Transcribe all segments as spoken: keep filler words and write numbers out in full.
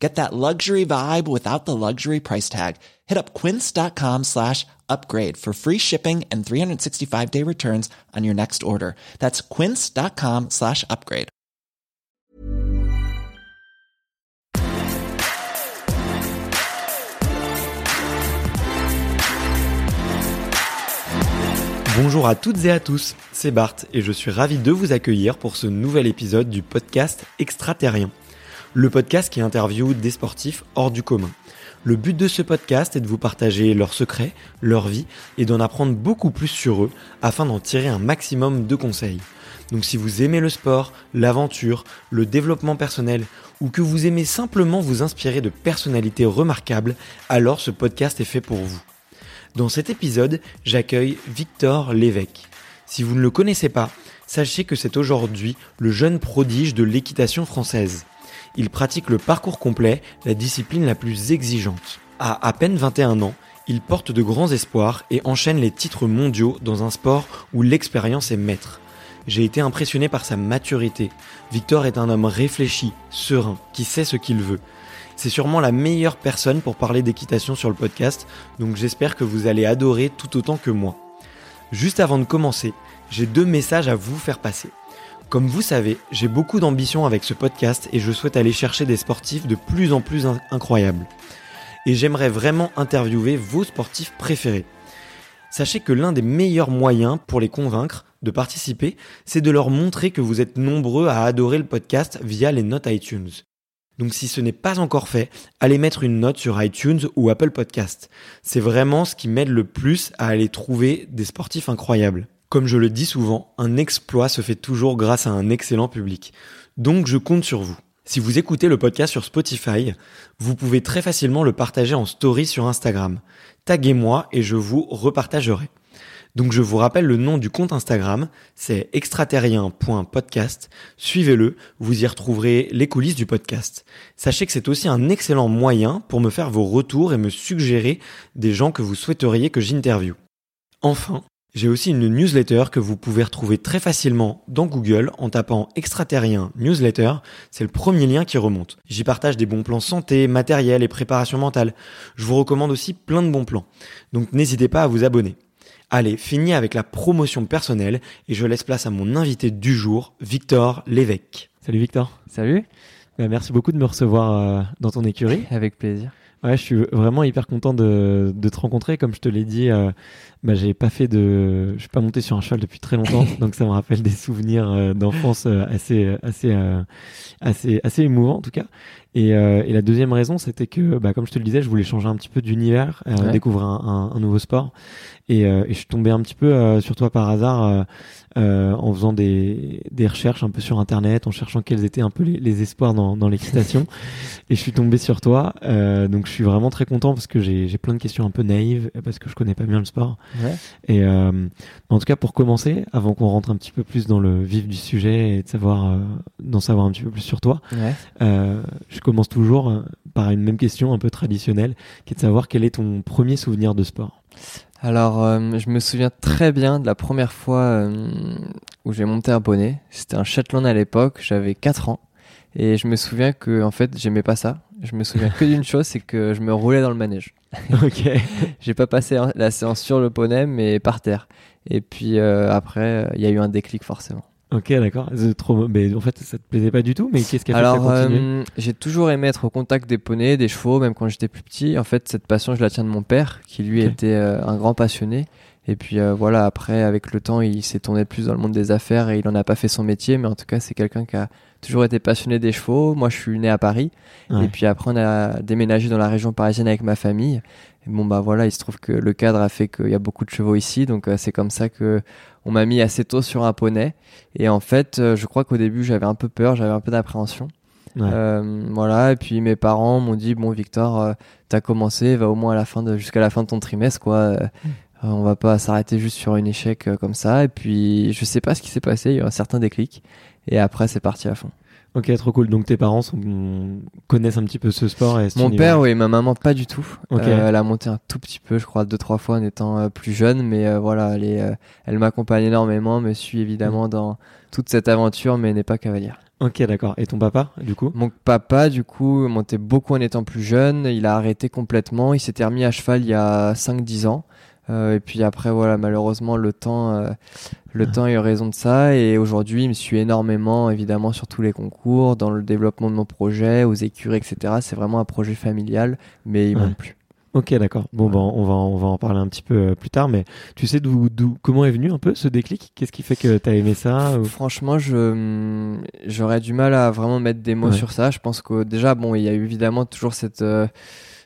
Get that luxury vibe without the luxury price tag. Hit up quince.com slash upgrade for free shipping and three cent sixty-five day returns on your next order. That's quince.com slash upgrade. Bonjour à toutes et à tous, c'est Bart et je suis ravi de vous accueillir pour ce nouvel épisode du podcast Extraterrien. Le podcast qui interviewe des sportifs hors du commun. Le but de ce podcast est de vous partager leurs secrets, leur vie et d'en apprendre beaucoup plus sur eux afin d'en tirer un maximum de conseils. Donc si vous aimez le sport, l'aventure, le développement personnel ou que vous aimez simplement vous inspirer de personnalités remarquables, alors ce podcast est fait pour vous. Dans cet épisode, j'accueille Victor Lévesque. Si vous ne le connaissez pas, sachez que c'est aujourd'hui le jeune prodige de l'équitation française. Il pratique le parcours complet, la discipline la plus exigeante. À à peine vingt et un ans, il porte de grands espoirs et enchaîne les titres mondiaux dans un sport où l'expérience est maître. J'ai été impressionné par sa maturité. Victor est un homme réfléchi, serein, qui sait ce qu'il veut. C'est sûrement la meilleure personne pour parler d'équitation sur le podcast, donc j'espère que vous allez adorer tout autant que moi. Juste avant de commencer, j'ai deux messages à vous faire passer. Comme vous savez, j'ai beaucoup d'ambition avec ce podcast et je souhaite aller chercher des sportifs de plus en plus in- incroyables. Et j'aimerais vraiment interviewer vos sportifs préférés. Sachez que l'un des meilleurs moyens pour les convaincre de participer, c'est de leur montrer que vous êtes nombreux à adorer le podcast via les notes iTunes. Donc si ce n'est pas encore fait, allez mettre une note sur iTunes ou Apple Podcast. C'est vraiment ce qui m'aide le plus à aller trouver des sportifs incroyables. Comme je le dis souvent, un exploit se fait toujours grâce à un excellent public. Donc je compte sur vous. Si vous écoutez le podcast sur Spotify, vous pouvez très facilement le partager en story sur Instagram. Taguez-moi et je vous repartagerai. Donc je vous rappelle le nom du compte Instagram, c'est extraterrien.podcast. Suivez-le, vous y retrouverez les coulisses du podcast. Sachez que c'est aussi un excellent moyen pour me faire vos retours et me suggérer des gens que vous souhaiteriez que j'interviewe. Enfin, j'ai aussi une newsletter que vous pouvez retrouver très facilement dans Google en tapant « Extraterrien newsletter », c'est le premier lien qui remonte. J'y partage des bons plans santé, matériel et préparation mentale. Je vous recommande aussi plein de bons plans, donc n'hésitez pas à vous abonner. Allez, fini avec la promotion personnelle et je laisse place à mon invité du jour, Victor Lévesque. Salut Victor. Salut. Merci beaucoup de me recevoir dans ton écurie. Avec plaisir. Ouais, je suis vraiment hyper content de, de te rencontrer. Comme je te l'ai dit, euh, bah, j'ai pas fait de, je suis pas monté sur un cheval depuis très longtemps, donc ça me rappelle des souvenirs euh, d'enfance euh, assez, assez, euh, assez, assez émouvants en tout cas. Et, euh, et la deuxième raison, c'était que, bah, comme je te le disais, je voulais changer un petit peu d'univers, euh, ouais. découvrir un, un, un nouveau sport. Et, euh, et je suis tombé un petit peu euh, sur toi par hasard euh, euh, en faisant des, des recherches un peu sur Internet, en cherchant quels étaient un peu les, les espoirs dans, dans l'équitation. Et je suis tombé sur toi. Euh, donc je suis vraiment très content parce que j'ai, j'ai plein de questions un peu naïves parce que je connais pas bien le sport. Ouais. Et euh, en tout cas, pour commencer, avant qu'on rentre un petit peu plus dans le vif du sujet et de savoir, euh, d'en savoir un petit peu plus sur toi. Ouais. Euh, je Je commence toujours par une même question un peu traditionnelle, qui est de savoir quel est ton premier souvenir de sport. Alors, euh, je me souviens très bien de la première fois euh, où j'ai monté un poney. C'était un Shetland à l'époque, j'avais quatre ans. Et je me souviens que, en fait, j'aimais pas ça. Je me souviens que d'une chose, c'est que je me roulais dans le manège. Ok. J'ai pas passé la séance sur le poney, mais par terre. Et puis euh, après, il y a eu un déclic forcément. Ok, d'accord. Trop... Mais en fait, ça te plaisait pas du tout, mais qu'est-ce qui a fait que ça continue ? Alors, euh, j'ai toujours aimé être au contact des poneys, des chevaux, même quand j'étais plus petit. En fait, cette passion, je la tiens de mon père, qui lui okay. était euh, un grand passionné. Et puis euh, voilà, après, avec le temps, il s'est tourné plus dans le monde des affaires et il en a pas fait son métier. Mais en tout cas, c'est quelqu'un qui a toujours été passionné des chevaux. Moi, je suis né à Paris. Ouais. Et puis après, on a déménagé dans la région parisienne avec ma famille. Et bon, bah voilà, il se trouve que le cadre a fait qu'il y a beaucoup de chevaux ici. Donc, euh, c'est comme ça que... On m'a mis assez tôt sur un poney et en fait, euh, je crois qu'au début, j'avais un peu peur, j'avais un peu d'appréhension. Ouais. Euh, voilà, et puis mes parents m'ont dit « Bon Victor, euh, t'as commencé, va au moins à la fin de, jusqu'à la fin de ton trimestre, quoi. Euh, Euh, on va pas s'arrêter juste sur un échec euh, comme ça. Et puis, je sais pas ce qui s'est passé. Il y a eu un certain déclic. Et après, c'est parti à fond. Ok, trop cool. Donc, tes parents sont... connaissent un petit peu ce sport et ce Mon univers. Père, oui. Ma maman, pas du tout. Okay. Euh, elle a monté un tout petit peu, je crois, deux, trois fois en étant euh, plus jeune. Mais euh, voilà, elle, est, euh, elle m'accompagne énormément, me suit évidemment mmh. dans toute cette aventure, mais n'est pas cavalière. Ok, d'accord. Et ton papa, du coup ? Mon papa, du coup, montait beaucoup en étant plus jeune. Il a arrêté complètement. Il s'était remis à cheval il y a cinq dix ans. Euh, et puis après, voilà, malheureusement, le temps, euh, le ah. temps a eu raison de ça. Et aujourd'hui, il me suit énormément, évidemment, sur tous les concours, dans le développement de mon projet, aux écuries, et cetera. C'est vraiment un projet familial, mais il ne ouais. manque plus. Ok, d'accord. Bon, ouais. ben, on va, on va en parler un petit peu plus tard, mais tu sais d'où, d'où, comment est venu un peu ce déclic ? Qu'est-ce qui fait que t'as aimé ça ou... Franchement, je, j'aurais du mal à vraiment mettre des mots ouais. sur ça. Je pense que déjà, bon, il y a eu évidemment toujours cette, euh,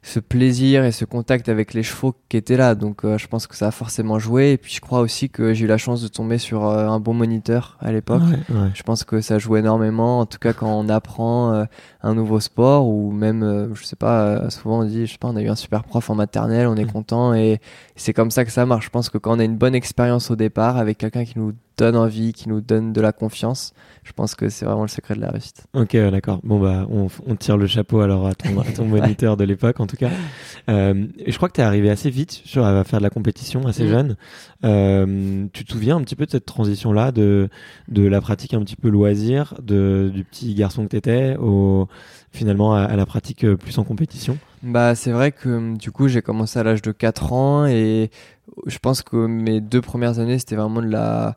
ce plaisir et ce contact avec les chevaux qui étaient là. Donc, euh, je pense que ça a forcément joué. Et puis, je crois aussi que j'ai eu la chance de tomber sur euh, un bon moniteur à l'époque. Ouais, ouais. Je pense que ça joue énormément. En tout cas, quand on apprend euh, un nouveau sport ou même, euh, je sais pas, euh, souvent on dit, je sais pas, on a eu un super prof en maternelle, on est content et c'est comme ça que ça marche. Je pense que quand on a une bonne expérience au départ avec quelqu'un qui nous donne envie, qui nous donne de la confiance, je pense que c'est vraiment le secret de la réussite. Ok, euh, d'accord. Bon, bah, on, on tire le chapeau alors à ton, à ton moniteur ouais. de l'époque, en tout cas. Euh, et je crois que t'es arrivé assez vite sur, à faire de la compétition assez mmh. jeune. Euh, tu te souviens un petit peu de cette transition-là, de, de la pratique un petit peu loisir, de, du petit garçon que t'étais, au, finalement, à, à la pratique plus en compétition ? Bah, c'est vrai que du coup, j'ai commencé à l'âge de quatre ans et je pense que mes deux premières années, c'était vraiment de la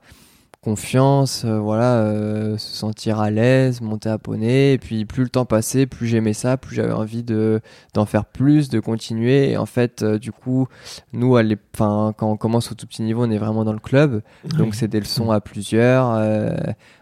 confiance, euh, voilà, euh, se sentir à l'aise, monter à poney. Et puis, plus le temps passait, plus j'aimais ça, plus j'avais envie de d'en faire plus, de continuer. Et en fait, euh, du coup, nous, à l'é- 'fin, quand on commence au tout petit niveau, on est vraiment dans le club. Oui. Donc, c'est des leçons à plusieurs, euh,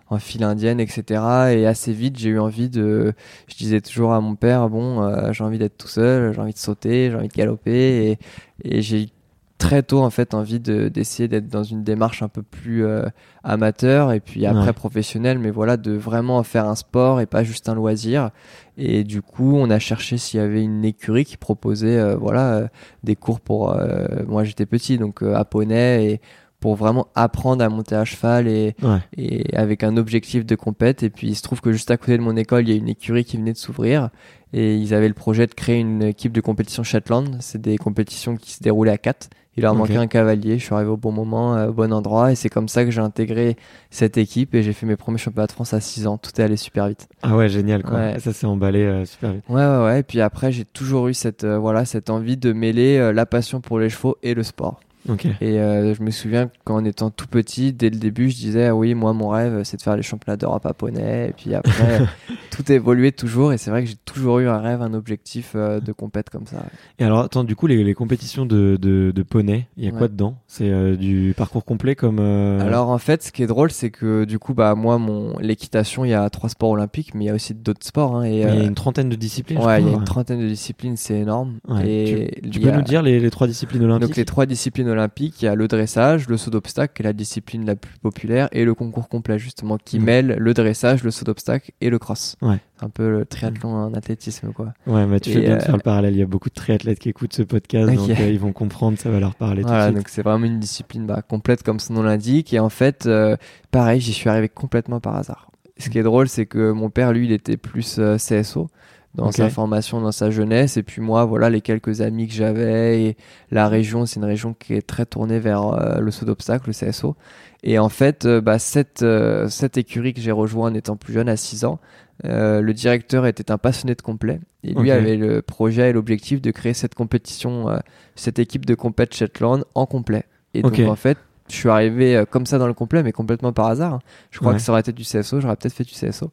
en file indienne, et cetera. Et assez vite, j'ai eu envie de... Je disais toujours à mon père, bon, euh, j'ai envie d'être tout seul, j'ai envie de sauter, j'ai envie de galoper. Et, et j'ai très tôt en fait envie de d'essayer d'être dans une démarche un peu plus euh, amateur et puis après ouais. professionnelle, mais voilà, de vraiment faire un sport et pas juste un loisir. Et du coup, on a cherché s'il y avait une écurie qui proposait euh, voilà euh, des cours pour euh, moi j'étais petit donc euh, à poney, et pour vraiment apprendre à monter à cheval et, ouais. et avec un objectif de compète. Et puis il se trouve que juste à côté de mon école, il y a une écurie qui venait de s'ouvrir et ils avaient le projet de créer une équipe de compétition Shetland. C'est des compétitions qui se déroulaient à quatre. Il leur okay. manquait un cavalier, je suis arrivé au bon moment, euh, au bon endroit, et c'est comme ça que j'ai intégré cette équipe et j'ai fait mes premiers championnats de France à six ans. Tout est allé super vite. Ah ouais, génial quoi. Ouais. Ça s'est emballé euh, super vite. Ouais ouais ouais. Et puis après, j'ai toujours eu cette euh, voilà cette envie de mêler euh, la passion pour les chevaux et le sport. Okay. Et euh, je me souviens qu'en étant tout petit, dès le début, je disais ah oui, moi mon rêve c'est de faire les championnats d'Europe à poney. Et puis après, tout évoluait toujours. Et c'est vrai que j'ai toujours eu un rêve, un objectif euh, de compète comme ça. Ouais. Et alors, attends, du coup, les, les compétitions de, de, de poney, il y a ouais. quoi dedans ? C'est euh, du parcours complet comme. Euh... Alors en fait, ce qui est drôle, c'est que du coup, bah moi, mon l'équitation, il y a trois sports olympiques, mais il y a aussi d'autres sports. Hein, et, euh... Il y a une trentaine de disciplines. Ouais, il y a une trentaine de disciplines, c'est énorme. Ouais. Et tu tu peux a... nous dire les, les trois disciplines olympiques ? Donc les trois disciplines olympiques. Olympique, il y a le dressage, le saut d'obstacle, qui est la discipline la plus populaire, et le concours complet, justement, qui mêle le dressage, le saut d'obstacle et le cross. Ouais. Un peu le triathlon en athlétisme, quoi. Ouais, mais tu et fais bien euh... de faire le parallèle. Il y a beaucoup de triathlètes qui écoutent ce podcast, okay. donc euh, ils vont comprendre, ça va leur parler voilà, tout de suite. Donc c'est vraiment une discipline bah, complète, comme son nom l'indique. Et en fait, euh, pareil, j'y suis arrivé complètement par hasard. Ce qui est drôle, c'est que mon père, lui, il était plus euh, C S O. Dans okay. sa formation, dans sa jeunesse. Et puis moi, voilà, les quelques amis que j'avais. Et la région, c'est une région qui est très tournée vers euh, le saut d'obstacle, le C S O. Et en fait, euh, bah, cette, euh, cette écurie que j'ai rejoint en étant plus jeune, à six ans, euh, le directeur était un passionné de complet. Et lui okay. avait le projet et l'objectif de créer cette compétition, euh, cette équipe de compète Shetland en complet. Et okay. donc, en fait, je suis arrivé comme ça dans le complet, mais complètement par hasard. Je crois ouais. que ça aurait été du C S O, j'aurais peut-être fait du C S O.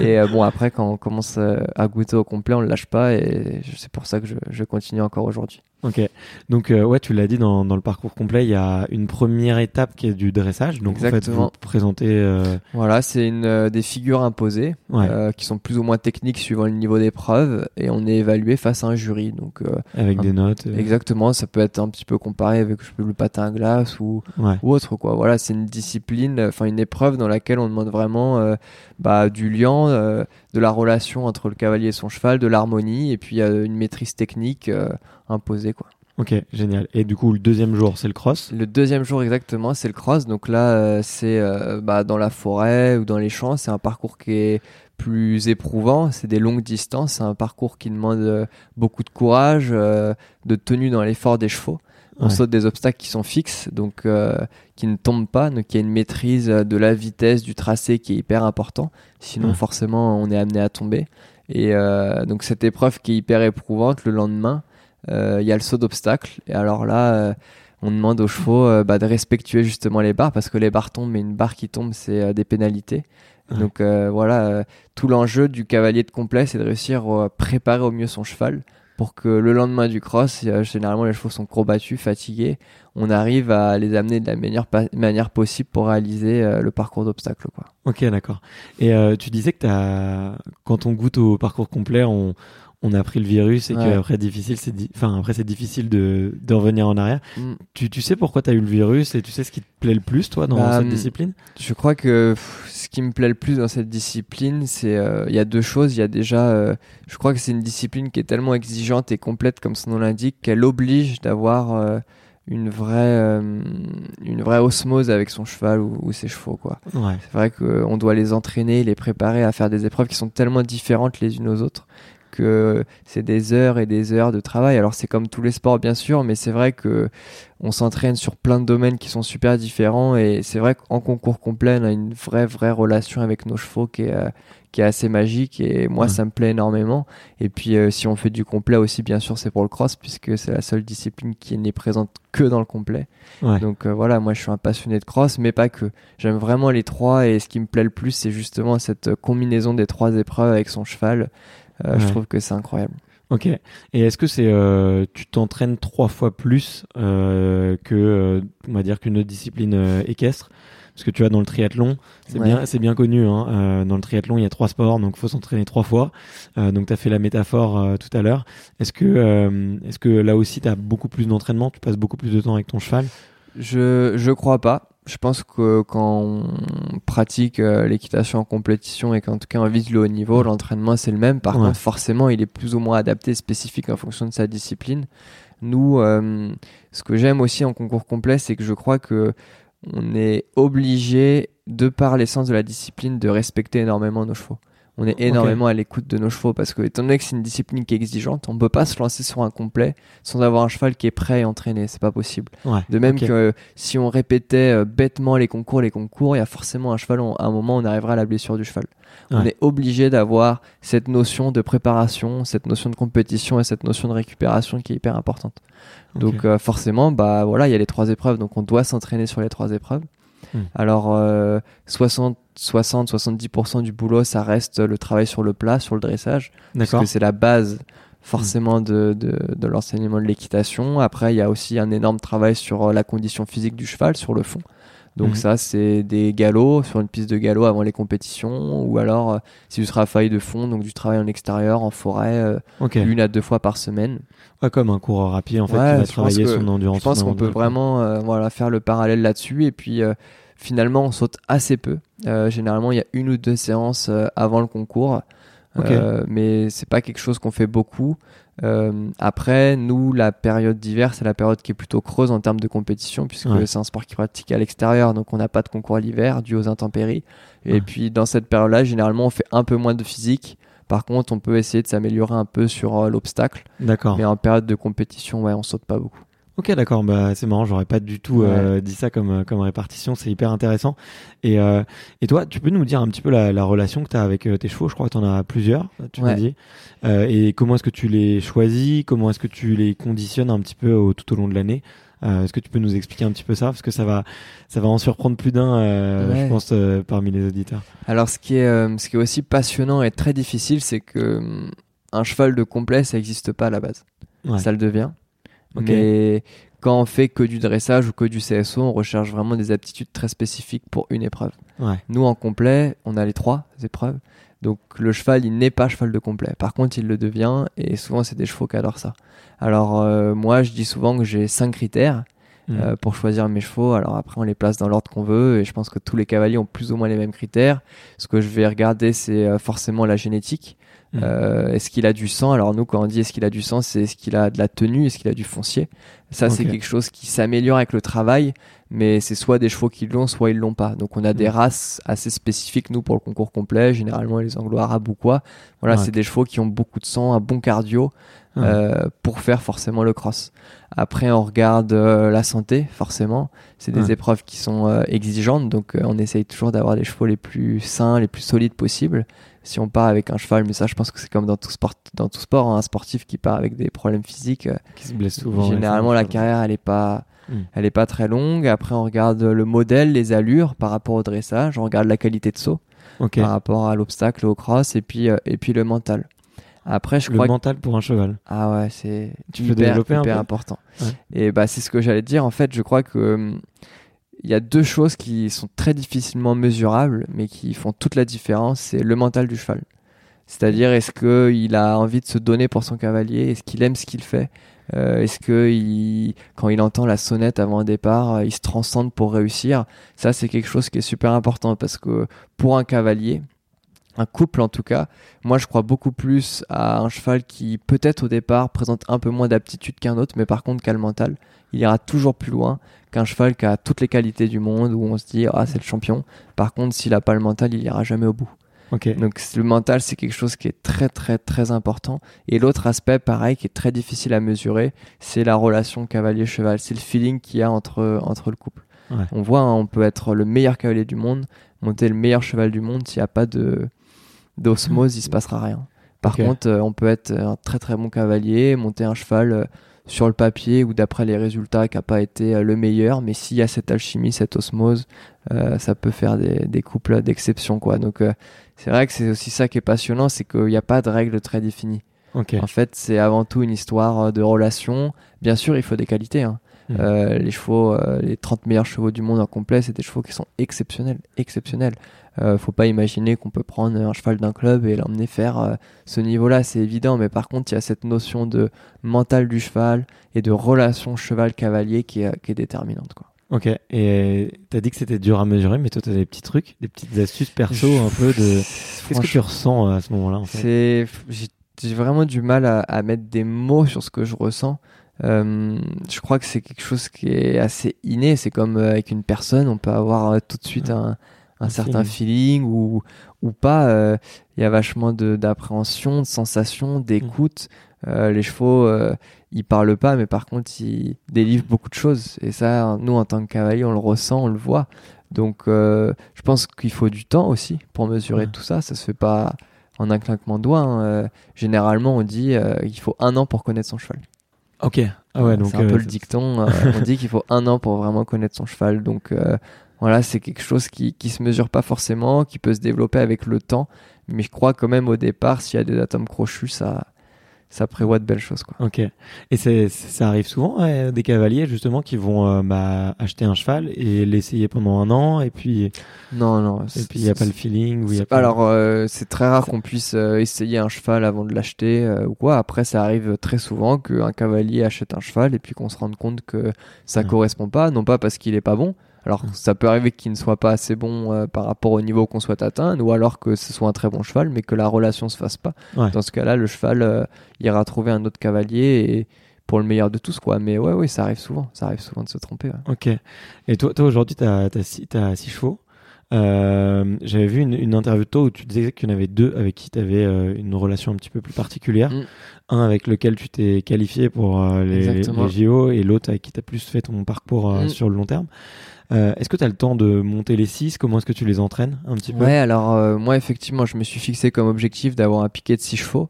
Et euh, bon, après, quand on commence à goûter au complet, on ne le lâche pas. Et c'est pour ça que je, je continue encore aujourd'hui. Ok. Donc, euh, ouais, tu l'as dit, dans, dans le parcours complet, il y a une première étape qui est du dressage. Donc, exactement. En fait, vous présentez... Euh... Voilà, c'est une, euh, des figures imposées ouais. euh, qui sont plus ou moins techniques suivant le niveau d'épreuve. Et on est évalué face à un jury. Donc, euh, avec un, des notes. Euh... Exactement. Ça peut être un petit peu comparé avec je sais, le patin à glace ou... Ouais. Ouais. ou autre quoi. Voilà, c'est une discipline, enfin euh, une épreuve dans laquelle on demande vraiment euh, bah, du lien, euh, de la relation entre le cavalier et son cheval, de l'harmonie et puis euh, une maîtrise technique euh, imposée quoi. Ok, génial. Et du coup, le deuxième jour, c'est le cross ? Le deuxième jour, exactement, c'est le cross. Donc là, euh, c'est euh, bah, dans la forêt ou dans les champs. C'est un parcours qui est plus éprouvant. C'est des longues distances. C'est un parcours qui demande euh, beaucoup de courage, euh, de tenue dans l'effort des chevaux. On ouais. saute des obstacles qui sont fixes, donc euh, qui ne tombent pas. Donc il y a une maîtrise de la vitesse, du tracé qui est hyper important. Sinon, ouais. forcément, on est amené à tomber. Et euh, donc cette épreuve qui est hyper éprouvante, le lendemain, il euh, y a le saut d'obstacle, et alors là euh, on demande aux chevaux euh, bah, de respectuer justement les barres, parce que les barres tombent, mais une barre qui tombe, c'est euh, des pénalités. ouais. donc euh, voilà euh, tout l'enjeu du cavalier de complet, c'est de réussir à préparer au mieux son cheval pour que le lendemain du cross, euh, généralement les chevaux sont combattus, fatigués, on arrive à les amener de la meilleure pa- manière possible pour réaliser euh, le parcours d'obstacle, quoi. Ok, d'accord. Et euh, tu disais que t'as... quand on goûte au parcours complet, on on a pris le virus, et ouais. qu'après difficile, c'est di... enfin après c'est difficile de, de revenir en arrière. Mm. Tu tu sais pourquoi t'as eu le virus, et tu sais ce qui te plaît le plus, toi, dans bah, cette discipline ? Je crois que pff, ce qui me plaît le plus dans cette discipline, c'est il euh, y a deux choses. Il y a déjà, euh, je crois que c'est une discipline qui est tellement exigeante et complète, comme son nom l'indique, qu'elle oblige d'avoir euh, une vraie euh, une vraie osmose avec son cheval ou, ou ses chevaux, quoi. Ouais. C'est vrai qu'on doit les entraîner, les préparer à faire des épreuves qui sont tellement différentes les unes aux autres. Que c'est des heures et des heures de travail. Alors c'est comme tous les sports, bien sûr, mais c'est vrai que on s'entraîne sur plein de domaines qui sont super différents, et c'est vrai qu'en concours complet, on a une vraie vraie relation avec nos chevaux qui est euh, qui est assez magique, et moi ouais. ça me plaît énormément. Et puis euh, si on fait du complet aussi, bien sûr, c'est pour le cross, puisque c'est la seule discipline qui n'est présente que dans le complet. ouais. donc euh, voilà, moi je suis un passionné de cross, mais pas que. J'aime vraiment les trois, et ce qui me plaît le plus, c'est justement cette combinaison des trois épreuves avec son cheval. Euh, ouais. Je trouve que c'est incroyable. Ok. Et est-ce que c'est euh, tu t'entraînes trois fois plus euh, que euh, on va dire qu'une autre discipline euh, équestre ? Parce que tu vois, dans le triathlon, c'est ouais. bien, c'est bien connu. Hein, euh, dans le triathlon, il y a trois sports, donc faut s'entraîner trois fois. Euh, donc t'as fait la métaphore euh, tout à l'heure. Est-ce que euh, est-ce que là aussi t'as beaucoup plus d'entraînement ? Tu passes beaucoup plus de temps avec ton cheval ? Je je crois pas. Je pense que quand on pratique euh, l'équitation en compétition, et qu'en tout cas on vise le haut niveau, l'entraînement c'est le même. Par ouais. contre, forcément, il est plus ou moins adapté, spécifique en fonction de sa discipline. Nous, euh, ce que j'aime aussi en concours complet, c'est que je crois que on est obligé, de par l'essence de la discipline, de respecter énormément nos chevaux. On est énormément okay. à l'écoute de nos chevaux, parce que, étant donné que c'est une discipline qui est exigeante, on ne peut pas se lancer sur un complet sans avoir un cheval qui est prêt et entraîné. C'est pas possible. Ouais, de même okay. que euh, si on répétait euh, bêtement les concours, les concours, il y a forcément un cheval, on, à un moment, on arrivera à la blessure du cheval. Ouais. On est obligé d'avoir cette notion de préparation, cette notion de compétition et cette notion de récupération qui est hyper importante. Okay. Donc, euh, forcément, bah, voilà, il y a les trois épreuves, donc on doit s'entraîner sur les trois épreuves. Mmh. Alors, euh, soixante soixante-dix pour cent du boulot, ça reste le travail sur le plat, sur le dressage. D'accord. Parce que c'est la base, forcément, de, de, de l'enseignement de l'équitation. Après, il y a aussi un énorme travail sur la condition physique du cheval, sur le fond. Donc mmh. ça, c'est des galops, sur une piste de galop avant les compétitions, ou alors euh, c'est du travail de fond, donc du travail en extérieur, en forêt, euh, okay. une à deux fois par semaine. Ouais, comme un coureur à pied, en fait, ouais, qui va travailler que, son endurance. Je pense qu'on peut vraiment euh, voilà, faire le parallèle là-dessus, et puis euh, finalement, on saute assez peu. Euh, généralement, il y a une ou deux séances euh, avant le concours, okay. euh, mais c'est pas quelque chose qu'on fait beaucoup. Euh, après, nous, la période d'hiver, c'est la période qui est plutôt creuse en termes de compétition, puisque ouais. c'est un sport qui pratique à l'extérieur, donc on n'a pas de concours l'hiver dû aux intempéries. Et ouais. puis dans cette période-là, généralement, on fait un peu moins de physique. Par contre, on peut essayer de s'améliorer un peu sur euh, l'obstacle. D'accord. Mais en période de compétition, ouais, on saute pas beaucoup. Ok, d'accord. Bah, c'est marrant. J'aurais pas du tout ouais. euh, dit ça comme comme répartition. C'est hyper intéressant. Et euh, et toi, tu peux nous dire un petit peu la, la relation que t'as avec euh, tes chevaux. Je crois que t'en as plusieurs. Tu ouais. m'as dit. Euh, et comment est-ce que tu les choisis ? Comment est-ce que tu les conditionnes un petit peu au, tout au long de l'année ? Euh, est-ce que tu peux nous expliquer un petit peu ça ? Parce que ça va ça va en surprendre plus d'un, euh, ouais. je pense, euh, parmi les auditeurs. Alors, ce qui est euh, ce qui est aussi passionnant et très difficile, c'est que euh, un cheval de complet, ça existe pas à la base. Ouais. Ça le devient. Okay. Mais quand on fait que du dressage ou que du C S O, on recherche vraiment des aptitudes très spécifiques pour une épreuve. Ouais. Nous, en complet, on a les trois épreuves. Donc le cheval, il n'est pas cheval de complet. Par contre, il le devient, et souvent, c'est des chevaux qui adorent ça. Alors euh, moi, je dis souvent que j'ai cinq critères mmh. euh, pour choisir mes chevaux. Alors après, on les place dans l'ordre qu'on veut, et je pense que tous les cavaliers ont plus ou moins les mêmes critères. Ce que je vais regarder, c'est euh, forcément la génétique. Mmh. Euh, est-ce qu'il a du sang ? Alors nous, quand on dit est-ce qu'il a du sang, c'est est-ce qu'il a de la tenue, est-ce qu'il a du foncier ? Ça, okay. C'est quelque chose qui s'améliore avec le travail, mais c'est soit des chevaux qui l'ont, soit ils l'ont pas. Donc on a mmh. des races assez spécifiques, nous, pour le concours complet, généralement les anglo-arabes ou quoi. Voilà, ouais. C'est des chevaux qui ont beaucoup de sang, un bon cardio, mmh. euh, pour faire forcément le cross. Après, on regarde euh, la santé, forcément. C'est des ouais. épreuves qui sont euh, exigeantes, donc euh, on essaye toujours d'avoir les chevaux les plus sains, les plus solides possibles. Si on part avec un cheval, mais ça, je pense que c'est comme dans tout sport, dans tout sport, hein, un sportif qui part avec des problèmes physiques, qui se blesse souvent. Généralement, la carrière, elle est pas, mmh. elle est pas très longue. Après, on regarde le modèle, les allures par rapport au dressage, on regarde la qualité de saut okay. par rapport à l'obstacle, au cross, et puis euh, et puis le mental. Après, je le crois mental que... pour un cheval. Ah ouais, c'est tu hyper, peux développer hyper un peu. Important. Ouais. Et bah, c'est ce que j'allais te dire. En fait, je crois que hum, il y a deux choses qui sont très difficilement mesurables, mais qui font toute la différence, c'est le mental du cheval. C'est-à-dire, est-ce qu'il a envie de se donner pour son cavalier ? Est-ce qu'il aime ce qu'il fait ? euh, Est-ce que il, quand il entend la sonnette avant un départ, il se transcende pour réussir ? Ça, c'est quelque chose qui est super important, parce que pour un cavalier, un couple en tout cas, moi je crois beaucoup plus à un cheval qui peut-être au départ présente un peu moins d'aptitude qu'un autre, mais par contre qu'à le mental, il ira toujours plus loin qu'un cheval qui a toutes les qualités du monde, où on se dit « Ah, c'est le champion ». Par contre, s'il n'a pas le mental, il n'ira jamais au bout. Okay. Donc le mental, c'est quelque chose qui est très très très important. Et l'autre aspect, pareil, qui est très difficile à mesurer, c'est la relation cavalier-cheval, c'est le feeling qu'il y a entre, entre le couple. Ouais. On voit, hein, on peut être le meilleur cavalier du monde, monter le meilleur cheval du monde, s'il n'y a pas de... d'osmose, il se passera rien. Par okay. contre, euh, on peut être un très très bon cavalier, monter un cheval euh, sur le papier ou d'après les résultats qui n'a pas été euh, le meilleur, mais s'il y a cette alchimie, cette osmose, euh, ça peut faire des, des couples d'exception, quoi. Donc euh, c'est vrai que c'est aussi ça qui est passionnant, c'est qu'il n'y a pas de règle très définie. Okay. En fait, c'est avant tout une histoire de relation. Bien sûr, il faut des qualités, hein. Mmh. Euh, les chevaux, euh, les trente meilleurs chevaux du monde en complet, c'est des chevaux qui sont exceptionnels, exceptionnels. Euh, faut pas imaginer qu'on peut prendre un cheval d'un club et l'emmener faire euh, ce niveau-là, c'est évident. Mais par contre, il y a cette notion de mental du cheval et de relation cheval-cavalier qui est, qui est déterminante, quoi. Ok, et t'as dit que c'était dur à mesurer, mais toi t'as des petits trucs, des petites astuces perso un peu de. Qu'est-ce que tu ressens à ce moment-là, en fait ? C'est... J'ai... J'ai vraiment du mal à, à mettre des mots sur ce que je ressens. Euh, je crois que c'est quelque chose qui est assez inné. C'est comme euh, avec une personne, on peut avoir euh, tout de suite un, un certain feeling ou, ou pas. Euh, y a vachement de, d'appréhension, de sensation, d'écoute. Euh, les chevaux, euh, ils parlent pas, mais par contre, ils délivrent beaucoup de choses. Et ça, nous, en tant que cavaliers, on le ressent, on le voit. Donc, euh, je pense qu'il faut du temps aussi pour mesurer ouais. tout ça. Ça se fait pas en un clinquement de doigts. Hein. Euh, généralement, on dit euh, qu'il faut un an pour connaître son cheval. Ok, ah ouais, donc c'est un euh, peu c'est... le dicton, euh, on dit qu'il faut un an pour vraiment connaître son cheval, donc euh, voilà, c'est quelque chose qui qui se mesure pas forcément, qui peut se développer avec le temps, mais je crois quand même au départ, s'il y a des atomes crochus, ça ça prévoit de belles choses, quoi. Ok, et c'est, c'est, ça arrive souvent, ouais, des cavaliers justement qui vont euh, bah, acheter un cheval et l'essayer pendant un an et puis non non et puis il y a pas le feeling ou il y a pas... alors euh, c'est très rare c'est... qu'on puisse euh, essayer un cheval avant de l'acheter euh, ou quoi. Après, ça arrive très souvent qu'un cavalier achète un cheval et puis qu'on se rende compte que ça ouais. correspond pas, non pas parce qu'il est pas bon. Alors, ça peut arriver qu'il ne soit pas assez bon euh, par rapport au niveau qu'on souhaite atteindre, ou alors que ce soit un très bon cheval, mais que la relation ne se fasse pas. Ouais. Dans ce cas-là, le cheval euh, ira trouver un autre cavalier, et pour le meilleur de tous, quoi. Mais ouais, ouais, ça arrive souvent. Ça arrive souvent de se tromper. Ouais. Ok. Et toi, toi aujourd'hui, tu as six, six chevaux. Euh, j'avais vu une, une interview de toi où tu disais qu'il y en avait deux avec qui tu avais euh, une relation un petit peu plus particulière. Mmh. Un avec lequel tu t'es qualifié pour euh, les, les J O, et l'autre avec qui tu as plus fait ton parcours euh, mmh. sur le long terme. Euh, est-ce que tu as le temps de monter les six ? Comment est-ce que tu les entraînes un petit peu ? Ouais, alors euh, moi, effectivement, je me suis fixé comme objectif d'avoir un piquet de six chevaux.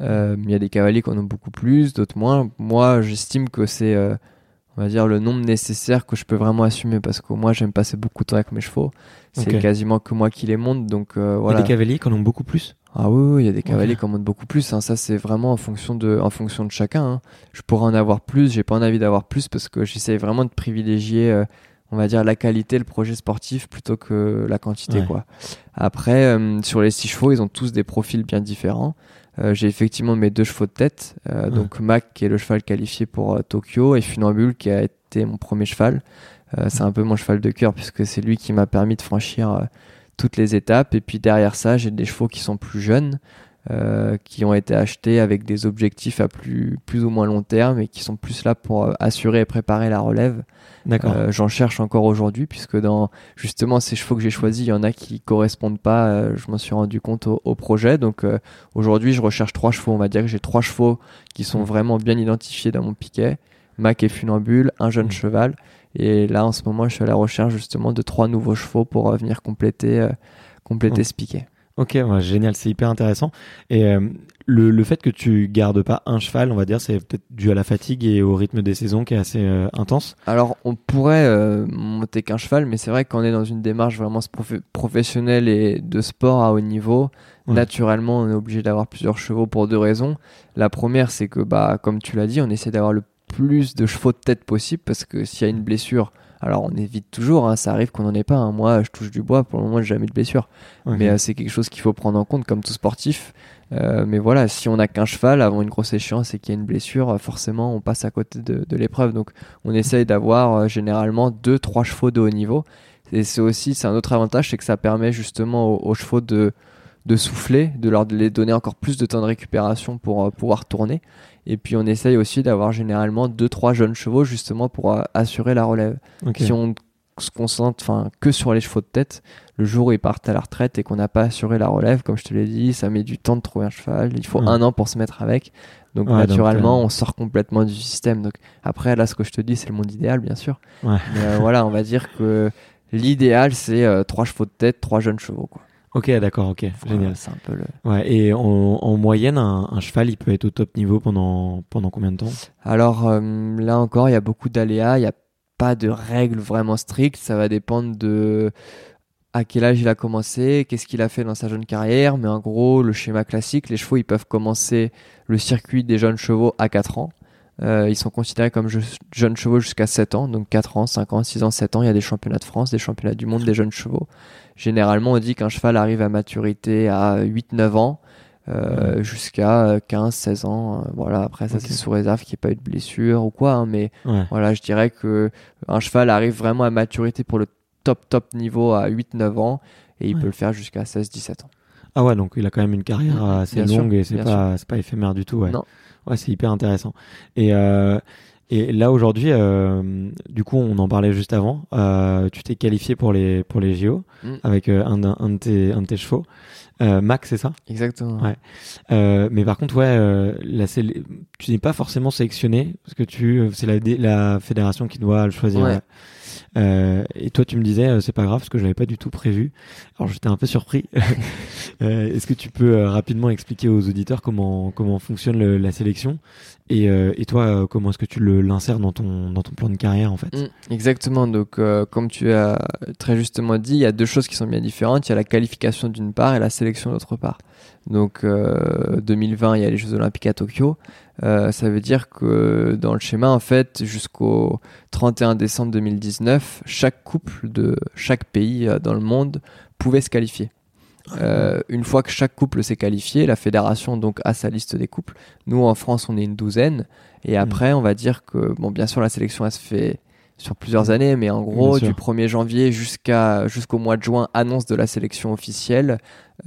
Il euh, y a des cavaliers qui en ont beaucoup plus, d'autres moins. Moi, j'estime que c'est... Euh, on va dire le nombre nécessaire que je peux vraiment assumer, parce que moi, j'aime passer beaucoup de temps avec mes chevaux. C'est okay. quasiment que moi qui les monte, donc euh, voilà. Il y a des cavaliers qui en ont beaucoup plus ? Ah oui, oui, il y a des cavaliers okay. qui en montent beaucoup plus, hein. Ça, c'est vraiment en fonction de, en fonction de chacun, hein. Je pourrais en avoir plus, j'ai pas envie d'avoir plus, parce que j'essaie vraiment de privilégier, euh, on va dire, la qualité, le projet sportif, plutôt que la quantité, ouais. quoi. Après, euh, sur les six chevaux, ils ont tous des profils bien différents. Euh, j'ai effectivement mes deux chevaux de tête, euh, ouais. donc Mac, qui est le cheval qualifié pour euh, Tokyo, et Funambule, qui a été mon premier cheval. Euh, c'est un peu mon cheval de cœur, puisque c'est lui qui m'a permis de franchir euh, toutes les étapes. Et puis derrière ça, j'ai des chevaux qui sont plus jeunes, euh, qui ont été achetés avec des objectifs à plus, plus ou moins long terme et qui sont plus là pour assurer et préparer la relève. D'accord. Euh, j'en cherche encore aujourd'hui, puisque dans justement ces chevaux que j'ai choisis, il y en a qui correspondent pas, euh, je m'en suis rendu compte au, au projet. Donc euh, aujourd'hui, je recherche trois chevaux. On va dire que j'ai trois chevaux qui sont vraiment bien identifiés dans mon piquet. Mac et Funambule, un jeune mmh. cheval. Et là, en ce moment, je suis à la recherche justement de trois nouveaux chevaux pour euh, venir compléter, euh, compléter mmh. ce piquet. Ok, ouais, génial, c'est hyper intéressant. Et euh, le, le fait que tu gardes pas un cheval, on va dire, c'est peut-être dû à la fatigue et au rythme des saisons qui est assez euh, intense. Alors, on pourrait euh, monter qu'un cheval, mais c'est vrai qu'on est dans une démarche vraiment prof- professionnelle et de sport à haut niveau. Ouais. Naturellement, on est obligé d'avoir plusieurs chevaux pour deux raisons. La première, c'est que, bah, comme tu l'as dit, on essaie d'avoir le plus de chevaux de tête possible, parce que s'il y a une blessure, alors on évite toujours, hein, ça arrive qu'on n'en ait pas, hein. Moi je touche du bois, pour le moment j'ai jamais eu de blessure, okay. mais euh, c'est quelque chose qu'il faut prendre en compte comme tout sportif, euh, mais voilà, si on n'a qu'un cheval avant une grosse échéance et qu'il y a une blessure, forcément on passe à côté de, de l'épreuve, donc on essaye d'avoir euh, généralement deux trois chevaux de haut niveau, et c'est aussi, c'est un autre avantage, c'est que ça permet justement aux, aux chevaux de de souffler, de leur les donner encore plus de temps de récupération pour euh, pouvoir tourner. Et puis on essaye aussi d'avoir généralement deux trois jeunes chevaux justement pour euh, assurer la relève. Okay. Si on se concentre enfin que sur les chevaux de tête, le jour où ils partent à la retraite et qu'on n'a pas assuré la relève, comme je te l'ai dit, ça met du temps de trouver un cheval, il faut ouais. un an pour se mettre avec. Donc ouais, naturellement, donc, euh... on sort complètement du système. Donc après, là, ce que je te dis, c'est le monde idéal, bien sûr. Ouais. Mais euh, voilà, on va dire que l'idéal, c'est euh, trois chevaux de tête, trois jeunes chevaux, quoi. Ok, d'accord, ok, génial. Ouais, c'est un peu le... ouais, et en, en moyenne, un, un cheval, il peut être au top niveau pendant, pendant combien de temps ? Alors euh, là encore, il y a beaucoup d'aléas, il n'y a pas de règles vraiment strictes, ça va dépendre de à quel âge il a commencé, qu'est-ce qu'il a fait dans sa jeune carrière, mais en gros, le schéma classique, les chevaux, ils peuvent commencer le circuit des jeunes chevaux à quatre ans. Euh, ils sont considérés comme je, jeunes chevaux jusqu'à sept ans, donc quatre ans, cinq ans, six ans, sept ans. Il y a des championnats de France, des championnats du monde des jeunes chevaux. Généralement, on dit qu'un cheval arrive à maturité à huit neuf ans, euh, jusqu'à quinze seize ans. Euh, voilà. Après, ça, okay. c'est sous réserve qu'il n'y ait pas eu de blessure ou quoi. Hein, mais ouais. voilà, je dirais qu'un cheval arrive vraiment à maturité pour le top, top niveau à huit neuf ans, et il ouais. peut le faire jusqu'à seize dix-sept ans. Ah ouais, donc il a quand même une carrière assez bien longue sûr, et c'est pas, c'est pas éphémère du tout. Ouais. Non. Ouais, c'est hyper intéressant. Et, euh, et là, aujourd'hui, euh, du coup, on en parlait juste avant. Euh, tu t'es qualifié pour les, pour les J O mm. avec euh, un, un, un, de tes, un de tes chevaux. Euh, Max, c'est ça ? Exactement. Ouais. Euh, mais par contre, ouais, euh, là, c'est, tu n'es pas forcément sélectionné parce que tu, c'est la, la fédération qui doit le choisir. Ouais. Ouais. Euh, et toi, tu me disais, euh, c'est pas grave parce que je l'avais pas du tout prévu. Alors, j'étais un peu surpris. euh, est-ce que tu peux euh, rapidement expliquer aux auditeurs comment comment fonctionne le, la sélection et, euh, et toi, euh, comment est-ce que tu le l'insères dans ton dans ton plan de carrière en fait ? Mmh, exactement. Donc, euh, comme tu as très justement dit, il y a deux choses qui sont bien différentes. Il y a la qualification d'une part et la sélection d'autre part. Donc, euh, deux mille vingt, il y a les Jeux Olympiques à Tokyo. Euh, ça veut dire que dans le schéma, en fait, jusqu'au trente et un décembre deux mille dix-neuf, chaque couple de chaque pays dans le monde pouvait se qualifier. Euh, une fois que chaque couple s'est qualifié, la fédération donc a sa liste des couples. Nous, en France, on est une douzaine. Et après, on va dire que, bon, bien sûr, la sélection, elle se fait sur plusieurs années, mais en gros, du premier janvier jusqu'à, jusqu'au mois de juin, annonce de la sélection officielle.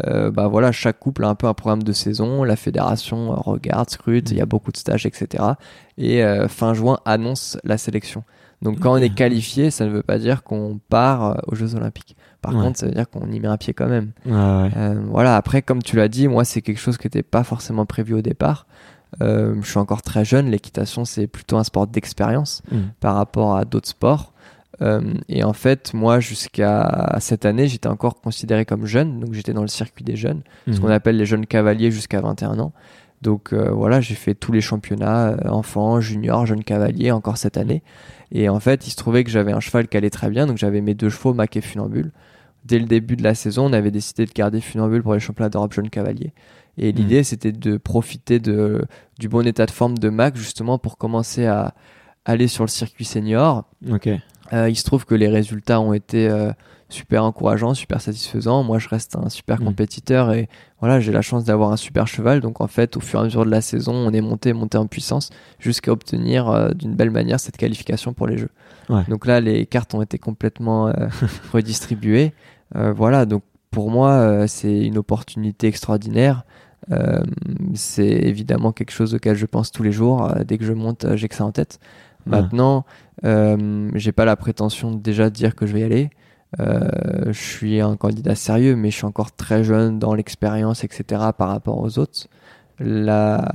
Euh, bah voilà, chaque couple a un peu un programme de saison, la fédération regarde, scrute, il y a beaucoup de stages, et cetera. Et euh, fin juin, annonce la sélection. Donc quand on est qualifié, ça ne veut pas dire qu'on part aux Jeux Olympiques. Par ouais. contre, ça veut dire qu'on y met un pied quand même. Ouais, ouais. Euh, voilà, après, comme tu l'as dit, moi, c'est quelque chose qui n'était pas forcément prévu au départ. Euh, je suis encore très jeune, l'équitation c'est plutôt un sport d'expérience mmh. par rapport à d'autres sports euh, et en fait moi jusqu'à cette année j'étais encore considéré comme jeune, donc j'étais dans le circuit des jeunes, mmh. ce qu'on appelle les jeunes cavaliers jusqu'à vingt et un ans, donc euh, voilà, j'ai fait tous les championnats, euh, enfants, juniors, jeunes cavaliers encore cette année, et en fait il se trouvait que j'avais un cheval qui allait très bien, donc j'avais mes deux chevaux Mac et Funambule. Dès le début de la saison on avait décidé de garder Funambule pour les championnats d'Europe jeunes cavaliers. Et l'idée, mmh. c'était de profiter de, du bon état de forme de Mac, justement, pour commencer à aller sur le circuit senior. Okay. Euh, il se trouve que les résultats ont été euh, super encourageants, super satisfaisants. Moi, je reste un super mmh. compétiteur et voilà, j'ai la chance d'avoir un super cheval. Donc, en fait, au fur et à mesure de la saison, on est monté, monté en puissance jusqu'à obtenir euh, d'une belle manière cette qualification pour les Jeux. Ouais. Donc là, les cartes ont été complètement euh, redistribuées. Euh, voilà, donc pour moi, euh, c'est une opportunité extraordinaire. Euh, c'est évidemment quelque chose auquel je pense tous les jours. Dès que je monte, j'ai que ça en tête. Maintenant, euh, j'ai pas la prétention déjà de dire que je vais y aller. Euh, je suis un candidat sérieux, mais je suis encore très jeune dans l'expérience, et cetera par rapport aux autres. La,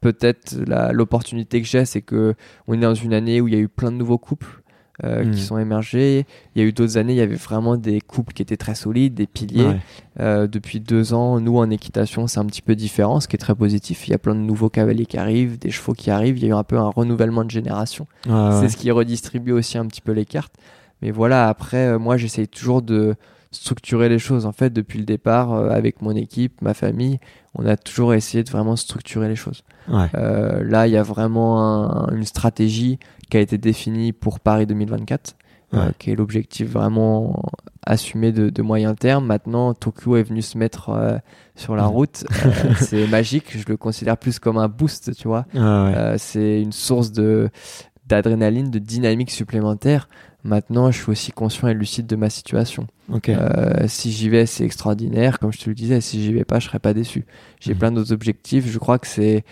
peut-être la, l'opportunité que j'ai, c'est qu'on est dans une année où il y a eu plein de nouveaux couples euh, mmh. qui sont émergés. Il y a eu d'autres années, il y avait vraiment des couples qui étaient très solides, des piliers. Ouais. Euh, depuis deux ans, nous, en équitation, c'est un petit peu différent, ce qui est très positif. Il y a plein de nouveaux cavaliers qui arrivent, des chevaux qui arrivent. Il y a eu un peu un renouvellement de génération. Ah, c'est ouais. ce qui redistribue aussi un petit peu les cartes. Mais voilà, après, euh, moi, j'essaye toujours de structurer les choses. En fait, depuis le départ, euh, avec mon équipe, ma famille, on a toujours essayé de vraiment structurer les choses. Ouais. Euh, là, il y a vraiment un, une stratégie qui a été définie pour Paris deux mille vingt-quatre, ouais. euh, qui est l'objectif vraiment assumé de, de moyen terme. Maintenant, Tokyo est venu se mettre euh, sur la route. euh, c'est magique. Je le considère plus comme un boost, tu vois. Ouais, ouais. Euh, c'est une source de, d'adrénaline, de dynamique supplémentaire. Maintenant, je suis aussi conscient et lucide de ma situation. Okay. Euh, si j'y vais, c'est extraordinaire. Comme je te le disais, si j'y vais pas, je serai pas déçu. J'ai mmh. plein d'autres objectifs. Je crois que c'est,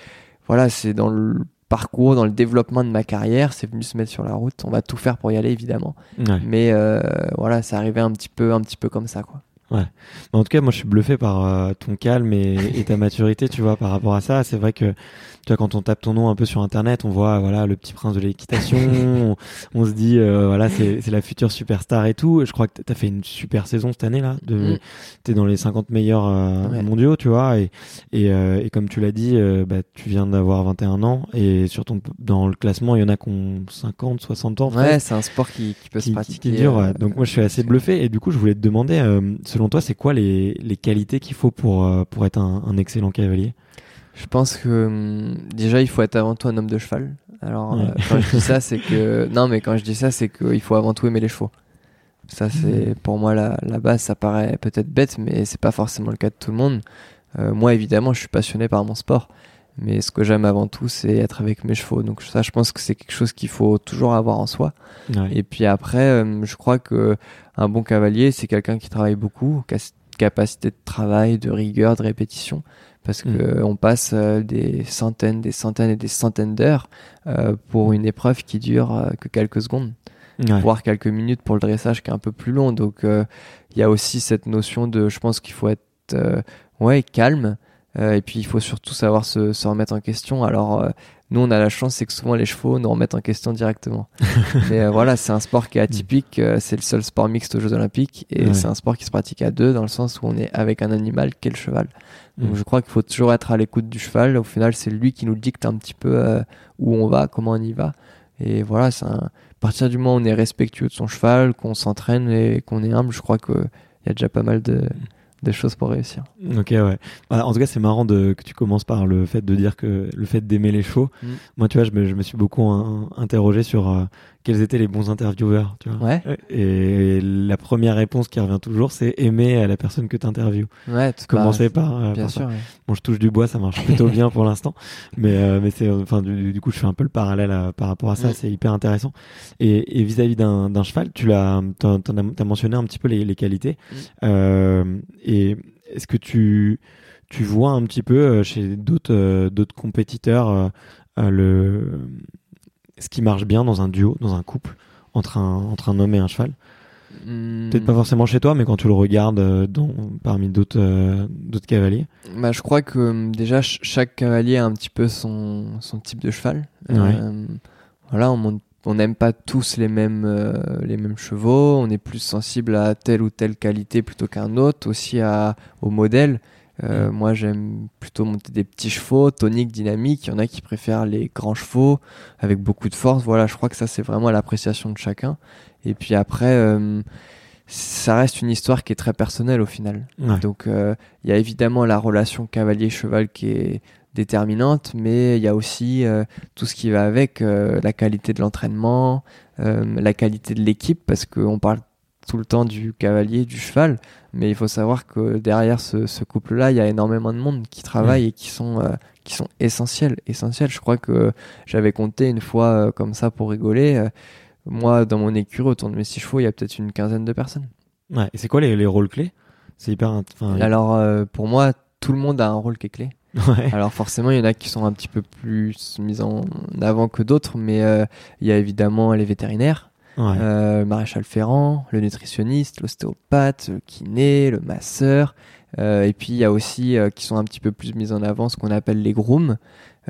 voilà, c'est dans le parcours, dans le développement de ma carrière. C'est venu se mettre sur la route. On va tout faire pour y aller, évidemment. Ouais. Mais euh, voilà, c'est arrivé un petit peu, un petit peu comme ça, quoi. Ouais. En tout cas, moi, je suis bluffé par euh, ton calme et, et ta maturité, tu vois, par rapport à ça. C'est vrai que, tu vois, quand on tape ton nom un peu sur Internet, on voit, voilà, le petit prince de l'équitation. on, on se dit, euh, voilà, c'est, c'est la future superstar et tout. Et je crois que t'as fait une super saison cette année, là. De, mm. T'es dans les cinquante meilleurs euh, ouais. mondiaux, tu vois. Et, et, euh, et comme tu l'as dit, euh, bah, tu viens d'avoir vingt et un ans. Et sur ton, dans le classement, il y en a qui ont cinquante, soixante ans. Ouais, c'est un sport qui, qui peut qui, se pratiquer. Qui dure. Euh, Donc, moi, je suis assez bluffé. Et du coup, je voulais te demander, euh, selon toi, c'est quoi les, les qualités qu'il faut pour, euh, pour être un, un excellent cavalier ? Je pense que déjà, il faut être avant tout un homme de cheval. Alors, ouais. euh, quand je dis ça, c'est que... Non, mais quand je dis ça, c'est qu'il faut avant tout aimer les chevaux. Ça, c'est pour moi la, la base. Ça paraît peut-être bête, mais c'est pas forcément le cas de tout le monde. Euh, moi, évidemment, je suis passionné par mon sport. Mais ce que j'aime avant tout, c'est être avec mes chevaux. Donc ça, je pense que c'est quelque chose qu'il faut toujours avoir en soi. Ouais. Et puis après, euh, je crois que un bon cavalier, c'est quelqu'un qui travaille beaucoup, qui a cette capacité de travail, de rigueur, de répétition. Parce que mmh. on passe euh, des centaines, des centaines et des centaines d'heures euh, pour une épreuve qui dure euh, que quelques secondes, ouais. voire quelques minutes pour le dressage qui est un peu plus long. Donc il euh, y a aussi cette notion de, je pense qu'il faut être euh, ouais, calme. Euh, et puis il faut surtout savoir se, se remettre en question. Alors euh, nous on a la chance, c'est que souvent les chevaux nous remettent en question directement. Mais euh, voilà, c'est un sport qui est atypique, euh, c'est le seul sport mixte aux Jeux Olympiques et ouais. c'est un sport qui se pratique à deux, dans le sens où on est avec un animal qui est le cheval. Donc mmh. je crois qu'il faut toujours être à l'écoute du cheval. Au final, c'est lui qui nous dicte un petit peu euh, où on va, comment on y va. Et voilà, c'est un... à partir du moment où on est respectueux de son cheval, qu'on s'entraîne et qu'on est humble, je crois qu'il y a déjà pas mal de... des choses pour réussir. Ok, ouais. Bah, en tout cas, c'est marrant de, que tu commences par le fait de dire que le fait d'aimer les chevaux. Mmh. Moi, tu vois, je me, je me suis beaucoup un, interrogé sur euh, quels étaient les bons intervieweurs, tu vois. Ouais. Et la première réponse qui revient toujours, c'est aimer la personne que tu interviews. Ouais, tout Commencer bah, par. Euh, bien par sûr. Ça. Ouais. Bon, je touche du bois, ça marche plutôt bien pour l'instant. Mais, euh, mais c'est, enfin, du, du coup, je fais un peu le parallèle à, par rapport à ça. Mmh. C'est hyper intéressant. Et, et vis-à-vis d'un, d'un cheval, tu l'as, t'en, t'en as, t'as mentionné un petit peu les, les qualités. Mmh. Euh, et Et est-ce que tu, tu vois un petit peu euh, chez d'autres, euh, d'autres compétiteurs euh, euh, le, ce qui marche bien dans un duo, dans un couple, entre un, entre un homme et un cheval ? Mmh. Peut-être pas forcément chez toi, mais quand tu le regardes euh, dans, parmi d'autres, euh, d'autres cavaliers. Bah, je crois que déjà, ch- chaque cavalier a un petit peu son, son type de cheval. Ouais. Euh, voilà, on monte. On n'aime pas tous les mêmes, euh, les mêmes chevaux, on est plus sensible à telle ou telle qualité plutôt qu'un autre, aussi à, au modèle. Euh, mmh. Moi, j'aime plutôt monter des petits chevaux, toniques, dynamiques. Il y en a qui préfèrent les grands chevaux avec beaucoup de force. Voilà, je crois que ça, c'est vraiment à l'appréciation de chacun. Et puis après, euh, ça reste une histoire qui est très personnelle au final. Ouais. Donc, euh, y a évidemment la relation cavalier-cheval qui est déterminante, mais il y a aussi euh, tout ce qui va avec, euh, la qualité de l'entraînement, euh, la qualité de l'équipe, parce qu'on parle tout le temps du cavalier, du cheval, mais il faut savoir que derrière ce, ce couple-là, il y a énormément de monde qui travaille et qui sont, euh, qui sont essentiels, essentiels. Je crois que j'avais compté une fois euh, comme ça pour rigoler, euh, moi dans mon écurie autour de mes six chevaux, il y a peut-être une quinzaine de personnes. Ouais, et c'est quoi les, les rôles clés ? C'est hyper... Enfin, Alors euh, pour moi, tout le monde a un rôle qui est clé. Ouais. Alors forcément, il y en a qui sont un petit peu plus mises en avant que d'autres, mais il euh, y a évidemment les vétérinaires, ouais. euh, le maréchal Ferrant, le nutritionniste, l'ostéopathe, le kiné, le masseur. Euh, et puis il y a aussi euh, qui sont un petit peu plus mises en avant, ce qu'on appelle les grooms.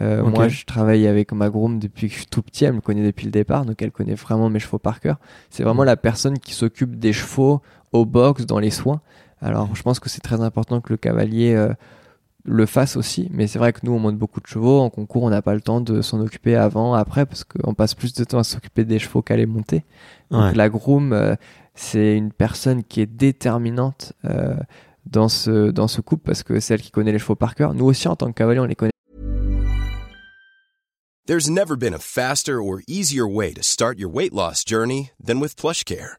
Euh, okay. Moi, je travaille avec ma groom depuis que je suis tout petit, elle me connaît depuis le départ, donc elle connaît vraiment mes chevaux par cœur. C'est vraiment la personne qui s'occupe des chevaux au box, dans les soins. Alors, je pense que c'est très important que le cavalier euh, le fasse aussi, mais c'est vrai que nous, on monte beaucoup de chevaux, en concours, on n'a pas le temps de s'en occuper avant, après, parce qu'on passe plus de temps à s'occuper des chevaux qu'à les monter. Donc, ouais. la groom, euh, c'est une personne qui est déterminante euh, dans ce, dans ce couple, parce que c'est elle qui connaît les chevaux par cœur. Nous aussi, en tant que cavalier, on les connaît. There's never been a faster or easier way to start your weight loss journey than with PlushCare.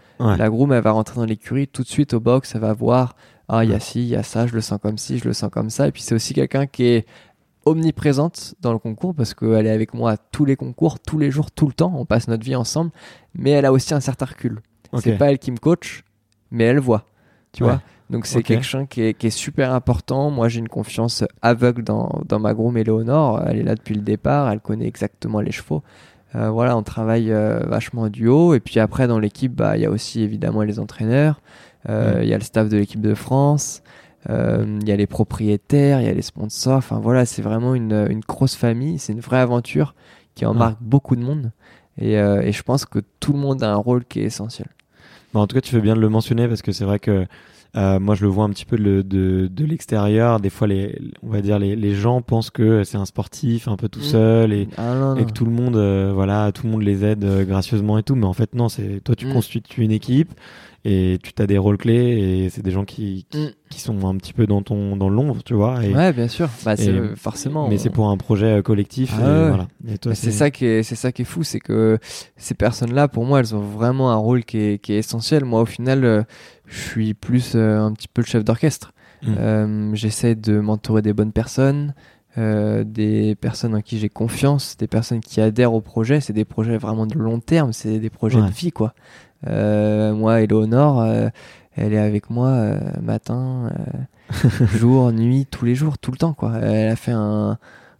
Ouais. La groom, elle va rentrer dans l'écurie tout de suite au box, elle va voir, ah, il y a ci, il y a ça, je le sens comme ci, je le sens comme ça. Et puis c'est aussi quelqu'un qui est omniprésente dans le concours parce qu'elle est avec moi à tous les concours, tous les jours, tout le temps. On passe notre vie ensemble, mais elle a aussi un certain recul. Okay. C'est pas elle qui me coach, mais elle voit. Tu ouais. vois? Donc c'est okay. quelqu'un qui est, qui est super important. Moi, j'ai une confiance aveugle dans, dans ma groom Éléonore. Elle est là depuis le départ, elle connaît exactement les chevaux. Euh, voilà, on travaille euh, vachement en duo. Et puis après, dans l'équipe, bah, y a aussi évidemment les entraîneurs. Euh, il mmh. y a le staff de l'équipe de France. Euh, il y a les propriétaires, il y a les sponsors. Enfin voilà, c'est vraiment une, une grosse famille. C'est une vraie aventure qui embarque ah. beaucoup de monde. Et, euh, et je pense que tout le monde a un rôle qui est essentiel. Bon, en tout cas, tu fais bien de le mentionner parce que c'est vrai que Euh, moi, je le vois un petit peu de, de, de l'extérieur. Des fois, les, on va dire, les, les gens pensent que c'est un sportif un peu tout seul et, ah non, non. et que tout le monde, euh, voilà, tout le monde les aide euh, gracieusement et tout. Mais en fait, non, c'est toi, tu mm. constitues une équipe et tu as des rôles clés et c'est des gens qui, qui, mm. qui sont un petit peu dans ton, dans l'ombre, tu vois. Et, ouais, bien sûr. Bah, c'est et, le, forcément. Mais on... c'est pour un projet collectif. Ah, et, ouais. voilà. et toi, c'est, c'est ça qui est, c'est ça qui est fou. C'est que ces personnes-là, pour moi, elles ont vraiment un rôle qui est, qui est essentiel. Moi, au final, euh, je suis plus euh, un petit peu le chef d'orchestre. Mmh. Euh, j'essaie de m'entourer des bonnes personnes, euh, des personnes en qui j'ai confiance, des personnes qui adhèrent au projet. C'est des projets vraiment de long terme, c'est des projets ouais. de vie, quoi. Euh, moi, Éléonore, euh, elle est avec moi euh, matin, euh, jour, nuit, tous les jours, tout le temps, quoi. Elle a fait un,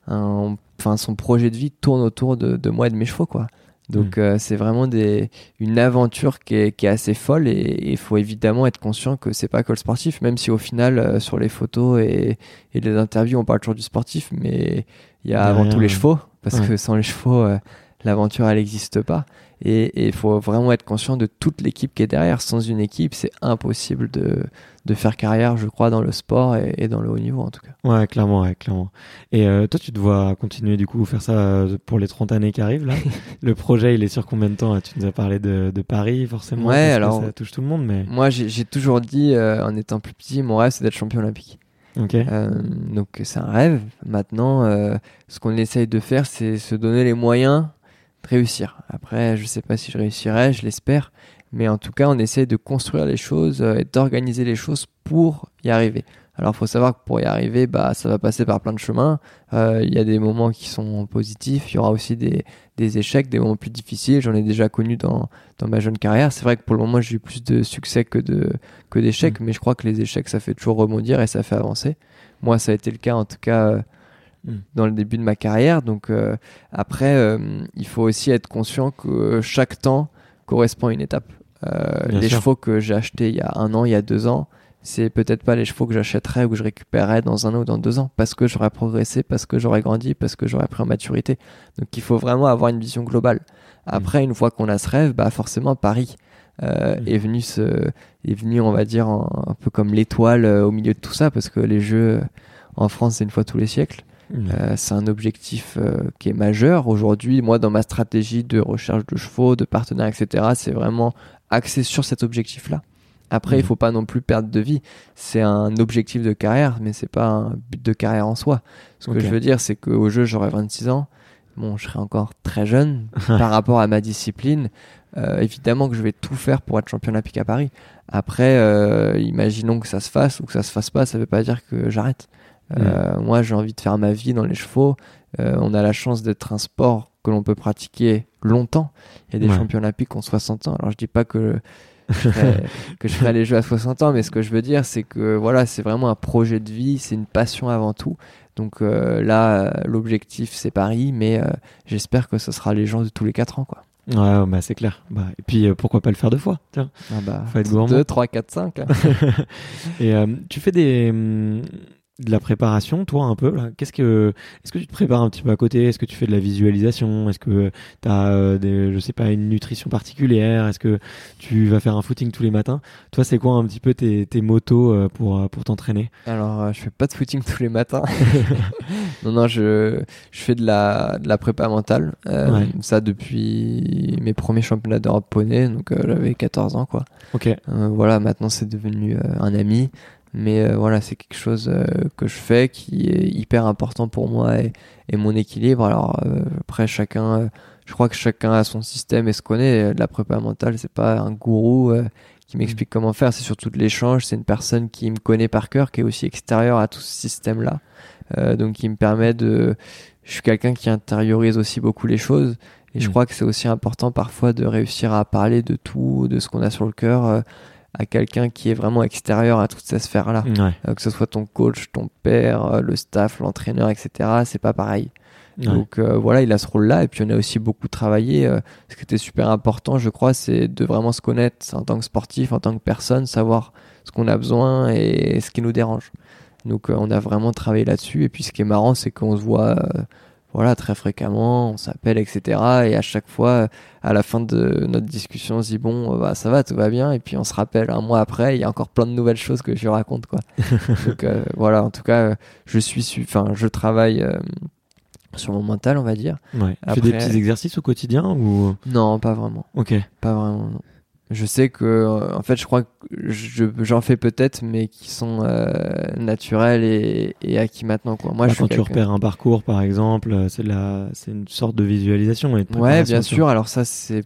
un, enfin, son projet de vie tourne autour de, de moi et de mes chevaux, quoi. Donc mmh. euh, c'est vraiment des, une aventure qui est, qui est assez folle et il faut évidemment être conscient que c'est pas que le sportif, même si au final euh, sur les photos et, et les interviews on parle toujours du sportif, mais il y a avant tout les chevaux parce ouais. que sans les chevaux euh, l'aventure elle n'existe pas et il faut vraiment être conscient de toute l'équipe qui est derrière. Sans une équipe c'est impossible de, de faire carrière, je crois, dans le sport et, et dans le haut niveau en tout cas. Ouais, clairement, ouais, clairement. Et euh, toi tu te vois continuer du coup faire ça euh, pour les trente années qui arrivent là. Le projet il est sur combien de temps? Tu nous as parlé de, de Paris forcément. Ouais, alors, ça touche tout le monde mais... Moi j'ai, j'ai toujours dit euh, en étant plus petit mon rêve c'est d'être champion olympique. Okay. Euh, donc c'est un rêve. Maintenant euh, ce qu'on essaye de faire c'est se donner les moyens de réussir. Après, je sais pas si je réussirai, je l'espère, mais en tout cas, on essaie de construire les choses euh, et d'organiser les choses pour y arriver. Alors, faut savoir que pour y arriver, bah, ça va passer par plein de chemins. Il euh, y a des moments qui sont positifs, il y aura aussi des, des échecs, des moments plus difficiles. J'en ai déjà connu dans, dans ma jeune carrière. C'est vrai que pour le moment, j'ai eu plus de succès que, de, que d'échecs, mmh. mais je crois que les échecs, ça fait toujours rebondir et ça fait avancer. Moi, ça a été le cas, en tout cas... Euh, dans le début de ma carrière. Donc euh, après euh, il faut aussi être conscient que chaque temps correspond à une étape. euh, les sûr. Chevaux que j'ai achetés il y a un an, il y a deux ans, c'est peut-être pas les chevaux que j'achèterais ou que je récupérerais dans un an ou dans deux ans, parce que j'aurais progressé, parce que j'aurais grandi, parce que j'aurais pris en maturité. Donc il faut vraiment avoir une vision globale. Après, mmh. une fois qu'on a ce rêve, bah forcément Paris Euh, mmh. est venu ce, est venu on va dire un, un peu comme l'étoile euh, au milieu de tout ça, parce que les Jeux en France c'est une fois tous les siècles. Euh, c'est un objectif euh, qui est majeur. Aujourd'hui, moi, dans ma stratégie de recherche de chevaux, de partenaires, et cetera, c'est vraiment axé sur cet objectif-là. Après, il faut pas non plus perdre de vie. C'est un objectif de carrière, mais c'est pas un but de carrière en soi. Ce okay. que je veux dire, c'est qu'au jeu, j'aurais vingt-six ans. Bon, je serai encore très jeune par rapport à ma discipline. Euh, évidemment que je vais tout faire pour être champion olympique à Paris. Après, euh, imaginons que ça se fasse ou que ça se fasse pas, ça veut pas dire que j'arrête. Euh, mmh. Moi, j'ai envie de faire ma vie dans les chevaux. Euh, on a la chance d'être un sport que l'on peut pratiquer longtemps. Il y a des ouais. champions olympiques qui ont soixante ans. Alors, je dis pas que je ferai, que je ferai les Jeux à soixante ans, mais ce que je veux dire, c'est que voilà, c'est vraiment un projet de vie, c'est une passion avant tout. Donc euh, là, l'objectif, c'est Paris, mais euh, j'espère que ce sera les gens de tous les quatre ans, quoi. Ouais, bah c'est clair. Bah, et puis, euh, pourquoi pas le faire deux fois, tiens. Ah bah, faut être gourmand. deux, trois, quatre, cinq. Hein. Et euh, tu fais des... Hum... de la préparation, toi, un peu là. Qu'est-ce que, est-ce que tu te prépares un petit peu à côté? Est-ce que tu fais de la visualisation? Est-ce que tu as, je sais pas, une nutrition particulière? Est-ce que tu vas faire un footing tous les matins? Toi, c'est quoi un petit peu tes, tes motos pour, pour t'entraîner? Alors, je fais pas de footing tous les matins. non, non, je, je fais de la, de la prépa mentale. Euh, ouais. Ça, depuis mes premiers championnats d'Europe poney, donc euh, j'avais quatorze ans, quoi. Ok. Euh, voilà, maintenant, c'est devenu euh, un ami. Mais euh, voilà, c'est quelque chose euh, que je fais qui est hyper important pour moi et, et mon équilibre. Alors euh, après, chacun, euh, je crois que chacun a son système et se connaît. De la prépa mentale, c'est pas un gourou euh, qui m'explique mmh. comment faire, c'est surtout de l'échange. C'est une personne qui me connaît par cœur, qui est aussi extérieure à tout ce système-là. Euh, donc qui me permet de... Je suis quelqu'un qui intériorise aussi beaucoup les choses. Et mmh. je crois que c'est aussi important parfois de réussir à parler de tout, de ce qu'on a sur le cœur... Euh, à quelqu'un qui est vraiment extérieur à toute cette sphère-là. Ouais. Euh, que ce soit ton coach, ton père, euh, le staff, l'entraîneur, et cetera, c'est pas pareil. Ouais. Donc euh, voilà, il a ce rôle-là. Et puis on a aussi beaucoup travaillé. Euh, ce qui était super important, je crois, c'est de vraiment se connaître en tant que sportif, en tant que personne, savoir ce qu'on a besoin et, et ce qui nous dérange. Donc euh, on a vraiment travaillé là-dessus. Et puis ce qui est marrant, c'est qu'on se voit... Euh, Voilà, très fréquemment, on s'appelle, et cetera. Et à chaque fois, à la fin de notre discussion, on se dit bon, bah, ça va, tout va bien. Et puis on se rappelle un mois après, il y a encore plein de nouvelles choses que je raconte, quoi. Donc euh, voilà, en tout cas, je suis, enfin, je travaille euh, sur mon mental, on va dire. Ouais. Après, tu fais des petits exercices au quotidien ou non, pas vraiment. Ok. Pas vraiment. Non. Je sais que, en fait, je crois que je, j'en fais peut-être, mais qui sont euh, naturels et, et acquis maintenant, quoi. Moi, bah, je quand tu repères un parcours, par exemple, c'est, de la, c'est une sorte de visualisation. Et de ouais, bien sûr. Alors ça, c'est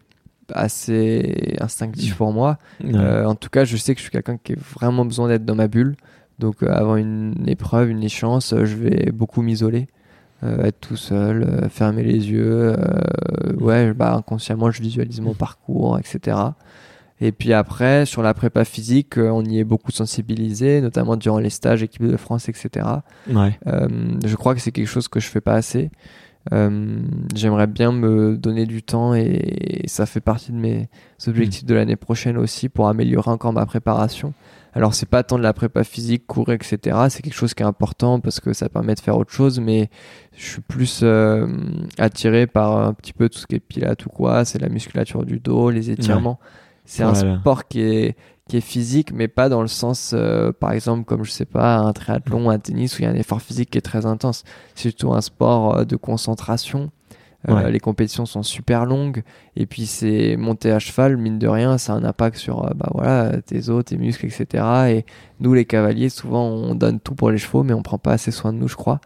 assez instinctif pour moi. Ouais. Euh, en tout cas, je sais que je suis quelqu'un qui a vraiment besoin d'être dans ma bulle. Donc, euh, avant une épreuve, une échéance, euh, je vais beaucoup m'isoler. Euh, être tout seul, euh, fermer les yeux. Euh, ouais, bah, inconsciemment, je visualise mon parcours, et cetera Et puis après, sur la prépa physique, on y est beaucoup sensibilisé, notamment durant les stages équipe de France, et cetera. Ouais. Euh, je crois que c'est quelque chose que je fais pas assez. Euh, j'aimerais bien me donner du temps et ça fait partie de mes objectifs mmh. de l'année prochaine aussi pour améliorer encore ma préparation. Alors, c'est pas tant de la prépa physique, courir, et cetera. C'est quelque chose qui est important parce que ça permet de faire autre chose, mais je suis plus euh, attiré par un petit peu tout ce qui est pilates ou quoi. C'est la musculature du dos, les étirements. Ouais. C'est voilà. un sport qui est, qui est physique, mais pas dans le sens, euh, par exemple, comme je sais pas, un triathlon, un tennis, où il y a un effort physique qui est très intense. C'est plutôt un sport euh, de concentration. Euh, ouais. Les compétitions sont super longues. Et puis, c'est monter à cheval, mine de rien, ça a un impact sur euh, bah, voilà, tes os, tes muscles, et cetera. Et nous, les cavaliers, souvent, on donne tout pour les chevaux, mais on prend pas assez soin de nous, je crois.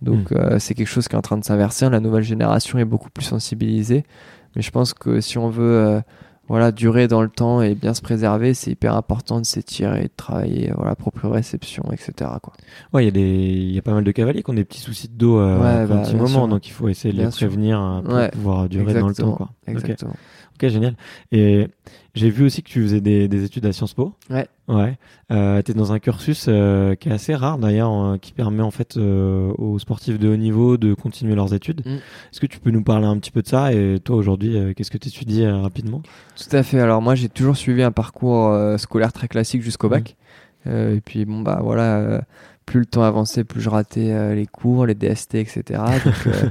Donc, mmh. euh, c'est quelque chose qui est en train de s'inverser. La nouvelle génération est beaucoup plus sensibilisée. Mais je pense que si on veut... Euh, Voilà, durer dans le temps et bien se préserver, c'est hyper important de s'étirer, de travailler, voilà, proprioception, et cetera, quoi. Ouais, il y a des, il y a pas mal de cavaliers qui ont des petits soucis de dos euh, ouais, à bah, un petit moment, sûr. Donc il faut essayer de bien les sûr. prévenir pour ouais, pouvoir durer dans le temps, quoi. Exactement. Okay. ok, génial. Et j'ai vu aussi que tu faisais des, des études à Sciences Po. Ouais. Ouais. Euh, t'es dans un cursus euh, qui est assez rare d'ailleurs, euh, qui permet en fait euh, aux sportifs de haut niveau de continuer leurs études. Mm. Est-ce que tu peux nous parler un petit peu de ça et toi aujourd'hui, euh, qu'est-ce que tu étudies euh, rapidement ? Tout à fait. Alors moi, j'ai toujours suivi un parcours euh, scolaire très classique jusqu'au bac. Mm. Euh, et puis bon bah voilà, euh, plus le temps avançait, plus je ratais euh, les cours, les D S T, et cetera. Donc, euh,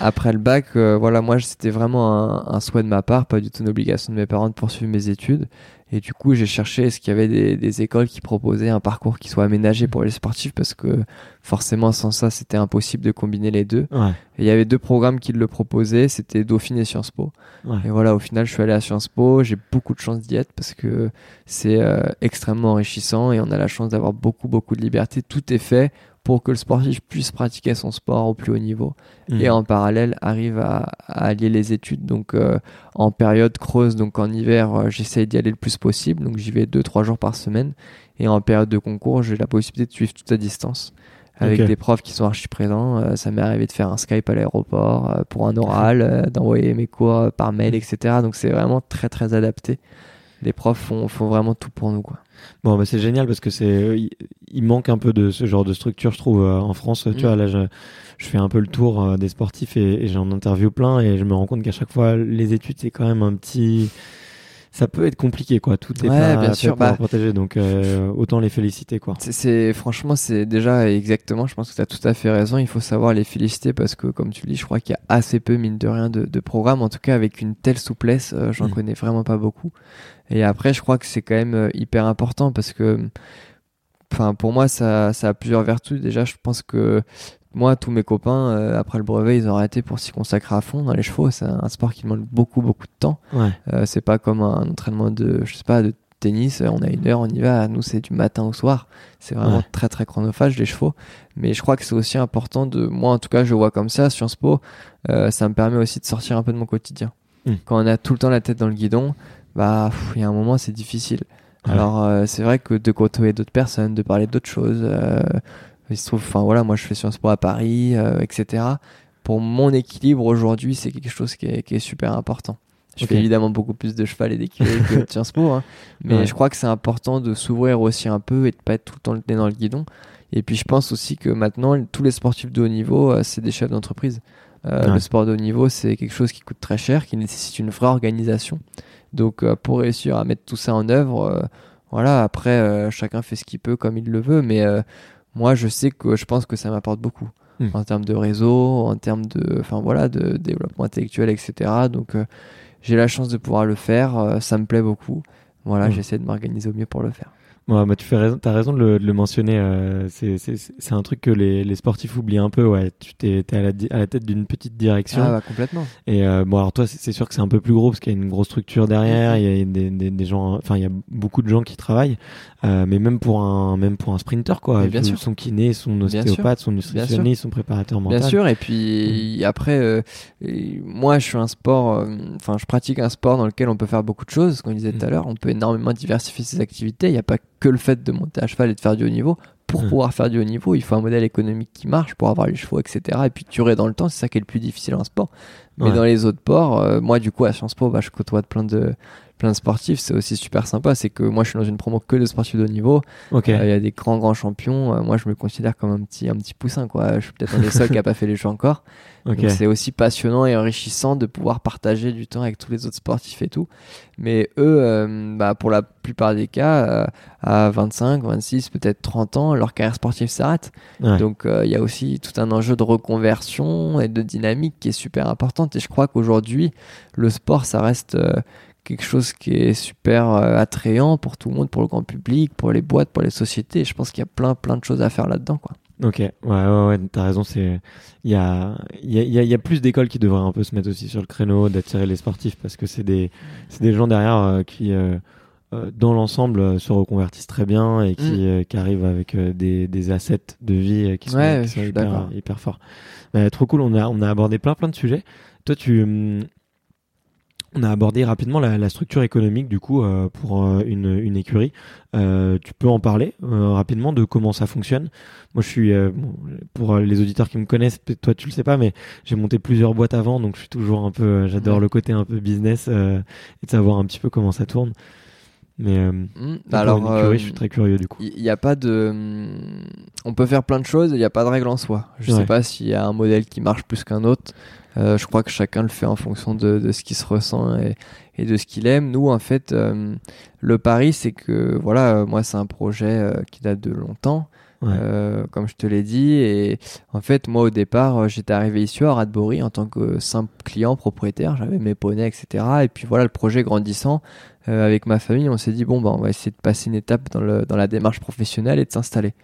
après le bac, euh, voilà, moi c'était vraiment un, un souhait de ma part, pas du tout une obligation de mes parents de poursuivre mes études. Et du coup, j'ai cherché est-ce qu'il y avait des, des écoles qui proposaient un parcours qui soit aménagé pour les sportifs, parce que forcément, sans ça, c'était impossible de combiner les deux. Ouais. Et il y avait deux programmes qui le proposaient, c'était Dauphine et Sciences Po. Ouais. Et voilà, au final, je suis allé à Sciences Po, j'ai beaucoup de chance d'y être parce que c'est euh, extrêmement enrichissant et on a la chance d'avoir beaucoup, beaucoup de liberté. Tout est fait pour que le sportif puisse pratiquer son sport au plus haut niveau. Mmh. Et en parallèle, arrive à, à allier les études. Donc, euh, en période creuse, donc en hiver, euh, j'essaye d'y aller le plus possible. Donc, j'y vais deux trois jours par semaine. Et en période de concours, j'ai la possibilité de suivre tout à distance avec okay. des profs qui sont archi présents. Euh, ça m'est arrivé de faire un Skype à l'aéroport euh, pour un oral, euh, d'envoyer mes cours par mail, et cetera. Donc, c'est vraiment très, très adapté. Les profs font, font vraiment tout pour nous, quoi. Bon, bah c'est génial parce que c'est, il manque un peu de ce genre de structure, je trouve, en France. Mmh. Tu vois, là, je, je fais un peu le tour des sportifs et, et j'en interview plein et je me rends compte qu'à chaque fois, les études, c'est quand même un petit. Ça peut être compliqué, quoi. Tout est ouais, pas, pas bah, protégé, donc euh, autant les féliciter, quoi. C'est, c'est, franchement, c'est déjà exactement, je pense que tu as tout à fait raison. Il faut savoir les féliciter parce que, comme tu le dis, je crois qu'il y a assez peu, mine de rien, de, de programmes. En tout cas, avec une telle souplesse, euh, j'en mmh. connais vraiment pas beaucoup. Et après, je crois que c'est quand même hyper important parce que, enfin, pour moi, ça, ça a plusieurs vertus. Déjà, je pense que moi, tous mes copains, euh, après le brevet, ils ont arrêté pour s'y consacrer à fond dans les chevaux. C'est un sport qui demande beaucoup, beaucoup de temps. Ouais. Euh, c'est pas comme un entraînement de, je sais pas, de tennis. On a une heure, on y va. Nous, c'est du matin au soir. C'est vraiment ouais. très, très chronophage, les chevaux. Mais je crois que c'est aussi important de, moi, en tout cas, je vois comme ça, Sciences Po, euh, ça me permet aussi de sortir un peu de mon quotidien. Mmh. Quand on a tout le temps la tête dans le guidon, bah, il y a un moment, c'est difficile. Ouais. Alors, euh, c'est vrai que de côtoyer d'autres personnes, de parler d'autres choses, euh, il se trouve, enfin voilà, moi je fais Sciences Po à Paris, euh, et cetera. Pour mon équilibre aujourd'hui, c'est quelque chose qui est, qui est super important. Je okay. fais évidemment beaucoup plus de cheval et d'équilibre que de Sciences Po, hein, mais ouais. je crois que c'est important de s'ouvrir aussi un peu et de pas être tout le temps le nez dans le guidon. Et puis je pense aussi que maintenant, tous les sportifs de haut niveau, euh, c'est des chefs d'entreprise. Euh, ouais. Le sport de haut niveau, c'est quelque chose qui coûte très cher, qui nécessite une vraie organisation. Donc euh, pour réussir à mettre tout ça en œuvre, euh, voilà, après euh, chacun fait ce qu'il peut comme il le veut, mais euh, moi, je sais que je pense que ça m'apporte beaucoup mmh. en termes de réseau, en termes de, enfin voilà, de développement intellectuel, et cetera. Donc, euh, j'ai la chance de pouvoir le faire. Euh, ça me plaît beaucoup. Voilà, mmh. j'essaie de m'organiser au mieux pour le faire. Ouais, bah, tu fais raison, t'as raison de le, de le mentionner. Euh, c'est, c'est, c'est un truc que les, les sportifs oublient un peu. Ouais, tu t'es, t'es à, la, à la tête d'une petite direction. Ah bah, complètement. Et euh, bon, alors toi, c'est, c'est sûr que c'est un peu plus gros parce qu'il y a une grosse structure derrière. Il y a des, des, des gens, enfin, il y a beaucoup de gens qui travaillent. Euh, mais même pour un, même pour un sprinter, quoi. Bien sûr. Son kiné, son ostéopathe, son nutritionniste, son préparateur mental. Bien sûr. Et puis mmh. après, euh, moi, je suis un sport. Enfin, euh, je pratique un sport dans lequel on peut faire beaucoup de choses. Comme on disait tout à l'heure, on peut énormément diversifier ses activités. Il n'y a pas que le fait de monter à cheval et de faire du haut niveau. Pour mmh. pouvoir faire du haut niveau, il faut un modèle économique qui marche pour avoir les chevaux, etc. et puis durer dans le temps. C'est ça qui est le plus difficile en sport, mais ouais. dans les autres sports, euh, moi du coup à Sciences Po, bah, je côtoie plein de plein de sportifs. C'est aussi super sympa, c'est que moi je suis dans une promo que de sportifs de haut niveau. Il okay. euh, y a des grands grands champions. Euh, moi je me considère comme un petit, un petit poussin, quoi. Je suis peut-être un des seuls qui n'a pas fait les jeux encore. okay. Donc c'est aussi passionnant et enrichissant de pouvoir partager du temps avec tous les autres sportifs et tout, mais eux euh, bah, pour la plupart des cas euh, à vingt-cinq, vingt-six, peut-être trente ans, leur carrière sportive s'arrête. ouais. Donc il euh, y a aussi tout un enjeu de reconversion et de dynamique qui est super importante, et je crois qu'aujourd'hui le sport, ça reste euh, quelque chose qui est super euh, attrayant pour tout le monde, pour le grand public, pour les boîtes, pour les sociétés. Je pense qu'il y a plein plein de choses à faire là-dedans, quoi. Ok, ouais, ouais, ouais, t'as raison. C'est, il y a, il y a, il y a plus d'écoles qui devraient un peu se mettre aussi sur le créneau d'attirer les sportifs, parce que c'est des, c'est des gens derrière euh, qui, euh, euh, dans l'ensemble, euh, se reconvertissent très bien et qui, mmh. euh, qui arrivent avec euh, des, des assets de vie euh, qui sont, ouais, qui sont hyper, hyper forts. Mais, trop cool. On a, on a abordé plein, plein de sujets. Toi, tu. Hum, On a abordé rapidement la, la structure économique du coup euh, pour euh, une, une écurie. Euh, tu peux en parler euh, rapidement de comment ça fonctionne. Moi, je suis euh, bon, pour les auditeurs qui me connaissent, peut-être toi tu le sais pas, mais j'ai monté plusieurs boîtes avant, donc je suis toujours un peu, j'adore ouais. le côté un peu business euh, et de savoir un petit peu comment ça tourne. Mais euh, mmh, alors, une écurie, euh, je suis très curieux du coup. Il n'y a pas de, on peut faire plein de choses. Il n'y a pas de règle en soi. Je ouais. sais pas s'il y a un modèle qui marche plus qu'un autre. Euh, je crois que chacun le fait en fonction de, de ce qu'il se ressent et, et de ce qu'il aime. Nous, en fait, euh, le pari, c'est que, voilà, euh, moi, c'est un projet euh, qui date de longtemps. ouais. euh, comme je te l'ai dit. Et en fait, moi, au départ, j'étais arrivé ici à Radbori en tant que simple client propriétaire. J'avais mes poneys, et cetera. Et puis voilà, le projet grandissant, euh, avec ma famille, on s'est dit, bon, bah, on va essayer de passer une étape dans, le, dans la démarche professionnelle et de s'installer.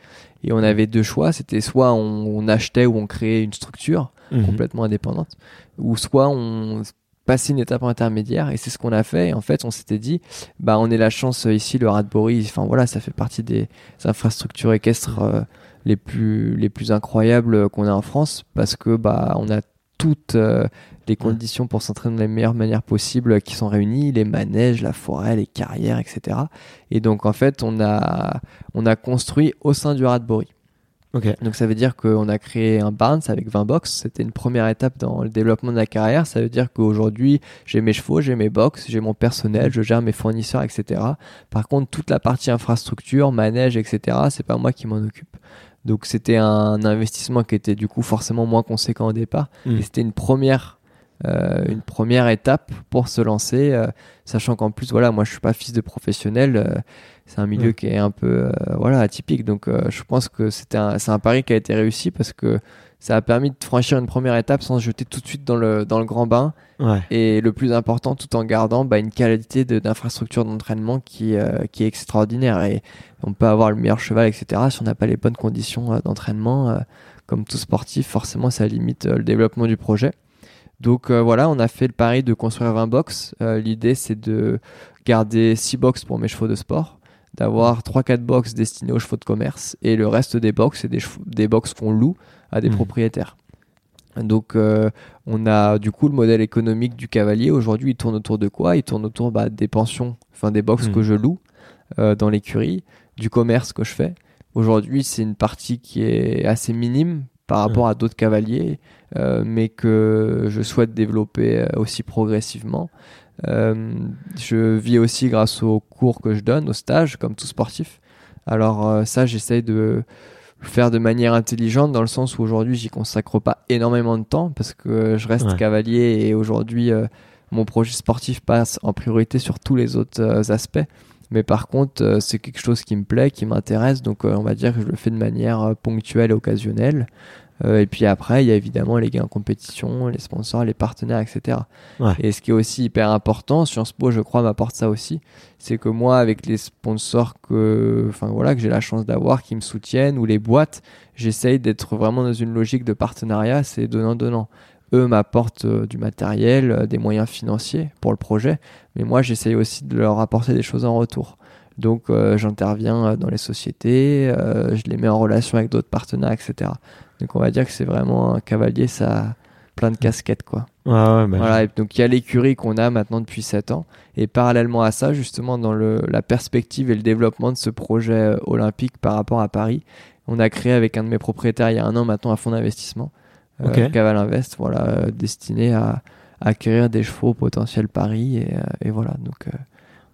Et on avait deux choix. C'était soit on, on achetait ou on créait une structure mmh. complètement indépendante, ou soit on... passer une étape intermédiaire, et c'est ce qu'on a fait. Et en fait, on s'était dit, bah, on est la chance ici, le Radbori, enfin voilà, ça fait partie des infrastructures équestres euh, les plus les plus incroyables qu'on a en France, parce que bah on a toutes euh, les conditions pour s'entraîner de la meilleure manière possible qui sont réunies, les manèges, la forêt, les carrières, et cetera. Et donc en fait, on a on a construit au sein du Radbori. Okay. Donc ça veut dire qu'on a créé un barn avec vingt box, c'était une première étape dans le développement de la carrière. Ça veut dire qu'aujourd'hui j'ai mes chevaux, j'ai mes box, j'ai mon personnel, je gère mes fournisseurs, et cetera. Par contre, toute la partie infrastructure, manège, et cetera, c'est pas moi qui m'en occupe. Donc c'était un investissement qui était du coup forcément moins conséquent au départ, mmh. et c'était une première Euh, une première étape pour se lancer, euh, sachant qu'en plus voilà, moi je suis pas fils de professionnel, euh, c'est un milieu ouais. qui est un peu euh, voilà atypique, donc euh, je pense que c'était un, c'est un pari qui a été réussi parce que ça a permis de franchir une première étape sans se jeter tout de suite dans le dans le grand bain, ouais. et le plus important, tout en gardant bah, une qualité de, d'infrastructure d'entraînement qui euh, qui est extraordinaire. Et on peut avoir le meilleur cheval, et cetera, si on n'a pas les bonnes conditions euh, d'entraînement, euh, comme tout sportif, forcément ça limite euh, le développement du projet. Donc euh, voilà, on a fait le pari de construire vingt box. Euh, l'idée, c'est de garder six box pour mes chevaux de sport, d'avoir trois à quatre box destinées aux chevaux de commerce, et le reste des box, c'est des, chevaux, des box qu'on loue à des mmh. propriétaires. Donc euh, on a du coup le modèle économique du cavalier. Aujourd'hui, il tourne autour de quoi ? Il tourne autour bah, des pensions, enfin des box mmh. que je loue euh, dans l'écurie, du commerce que je fais. Aujourd'hui, c'est une partie qui est assez minime par rapport à d'autres cavaliers, euh, mais que je souhaite développer aussi progressivement. Euh, je vis aussi grâce aux cours que je donne, aux stages, comme tout sportif. Alors euh, ça, j'essaye de le faire de manière intelligente, dans le sens où aujourd'hui, j'y consacre pas énormément de temps, parce que je reste ouais. cavalier, et aujourd'hui, euh, mon projet sportif passe en priorité sur tous les autres euh, aspects. Mais par contre, euh, c'est quelque chose qui me plaît, qui m'intéresse. Donc, euh, on va dire que je le fais de manière euh, ponctuelle et occasionnelle. Euh, et puis après, il y a évidemment les gains en compétition, les sponsors, les partenaires, et cetera. Ouais. Et ce qui est aussi hyper important, Sciences Po, je crois, m'apporte ça aussi. C'est que moi, avec les sponsors que, enfin, voilà, que j'ai la chance d'avoir, qui me soutiennent, ou les boîtes, j'essaye d'être vraiment dans une logique de partenariat. C'est donnant-donnant. Eux m'apportent euh, du matériel, euh, des moyens financiers pour le projet, mais moi j'essaye aussi de leur apporter des choses en retour. Donc euh, j'interviens dans les sociétés, euh, je les mets en relation avec d'autres partenaires, et cetera. Donc on va dire que c'est vraiment un cavalier, ça a plein de casquettes, quoi. Ah ouais, bah voilà, donc il y a l'écurie qu'on a maintenant depuis sept ans, et parallèlement à ça, justement dans le, la perspective et le développement de ce projet olympique par rapport à Paris, on a créé avec un de mes propriétaires il y a un an maintenant un fonds d'investissement. Okay. Euh, Caval Invest, voilà, euh, destiné à, à acquérir des chevaux potentiels paris, et, euh, et voilà. Donc euh,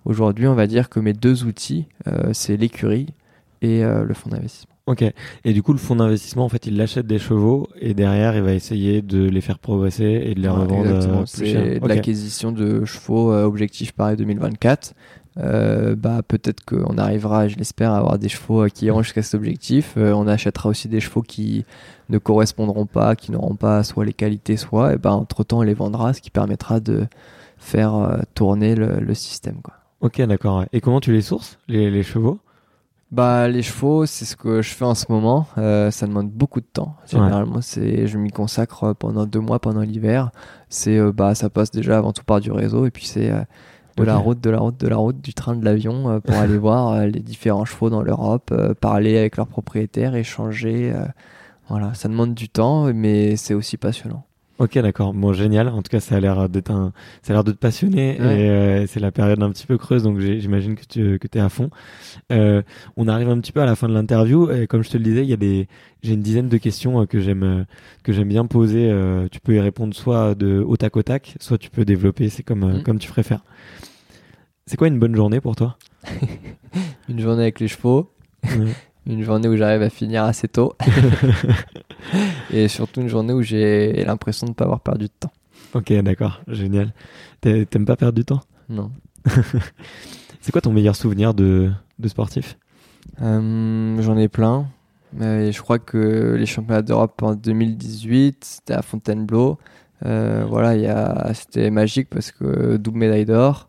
aujourd'hui, on va dire que mes deux outils, euh, c'est l'écurie et euh, le fonds d'investissement. Ok. Et du coup, le fonds d'investissement, en fait, il achète des chevaux et derrière, il va essayer de les faire progresser et de les ouais, revendre. Exactement. Plus cher. C'est de okay. l'acquisition de chevaux euh, objectif Paris deux mille vingt-quatre. Euh, bah, peut-être qu'on arrivera, je l'espère, à avoir des chevaux qui iront jusqu'à cet objectif. Euh, on achètera aussi des chevaux qui ne correspondront pas, qui n'auront pas soit les qualités, soit, et ben, bah, entre-temps, on les vendra, ce qui permettra de faire euh, tourner le, le système, quoi. Ok, d'accord. Et comment tu les sources, les, les chevaux ? Bah, les chevaux, c'est ce que je fais en ce moment. Euh, ça demande beaucoup de temps. Généralement, ouais. c'est, je m'y consacre pendant deux mois, pendant l'hiver. C'est, euh, bah, ça passe déjà avant tout par du réseau, et puis c'est... Euh, de okay. la route, de la route, de la route, du train, de l'avion, euh, pour aller voir euh, les différents chevaux dans l'Europe, euh, parler avec leurs propriétaires, échanger. Euh, voilà, ça demande du temps, mais c'est aussi passionnant. Ok, d'accord. Bon, génial. En tout cas, ça a l'air d'être un, ça a l'air de te passionner, ouais. et euh, c'est la période un petit peu creuse, donc j'ai... j'imagine que tu que t'es à fond. Euh, on arrive un petit peu à la fin de l'interview, et comme je te le disais, il y a des, j'ai une dizaine de questions euh, que j'aime que j'aime bien poser. Euh, tu peux y répondre soit de au tac au tac, soit tu peux développer. C'est comme euh, mmh. comme tu préfères. C'est quoi une bonne journée pour toi ? Une journée avec les chevaux, mmh. une journée où j'arrive à finir assez tôt, et surtout une journée où j'ai l'impression de ne pas avoir perdu de temps. Ok, d'accord, génial. T'aimes, t'aimes pas perdre du temps ? Non. C'est quoi ton meilleur souvenir de, de sportif ? euh, J'en ai plein. Et je crois que les championnats d'Europe en deux mille dix-hught, c'était à Fontainebleau. Euh, voilà, y a, c'était magique parce que double médaille d'or.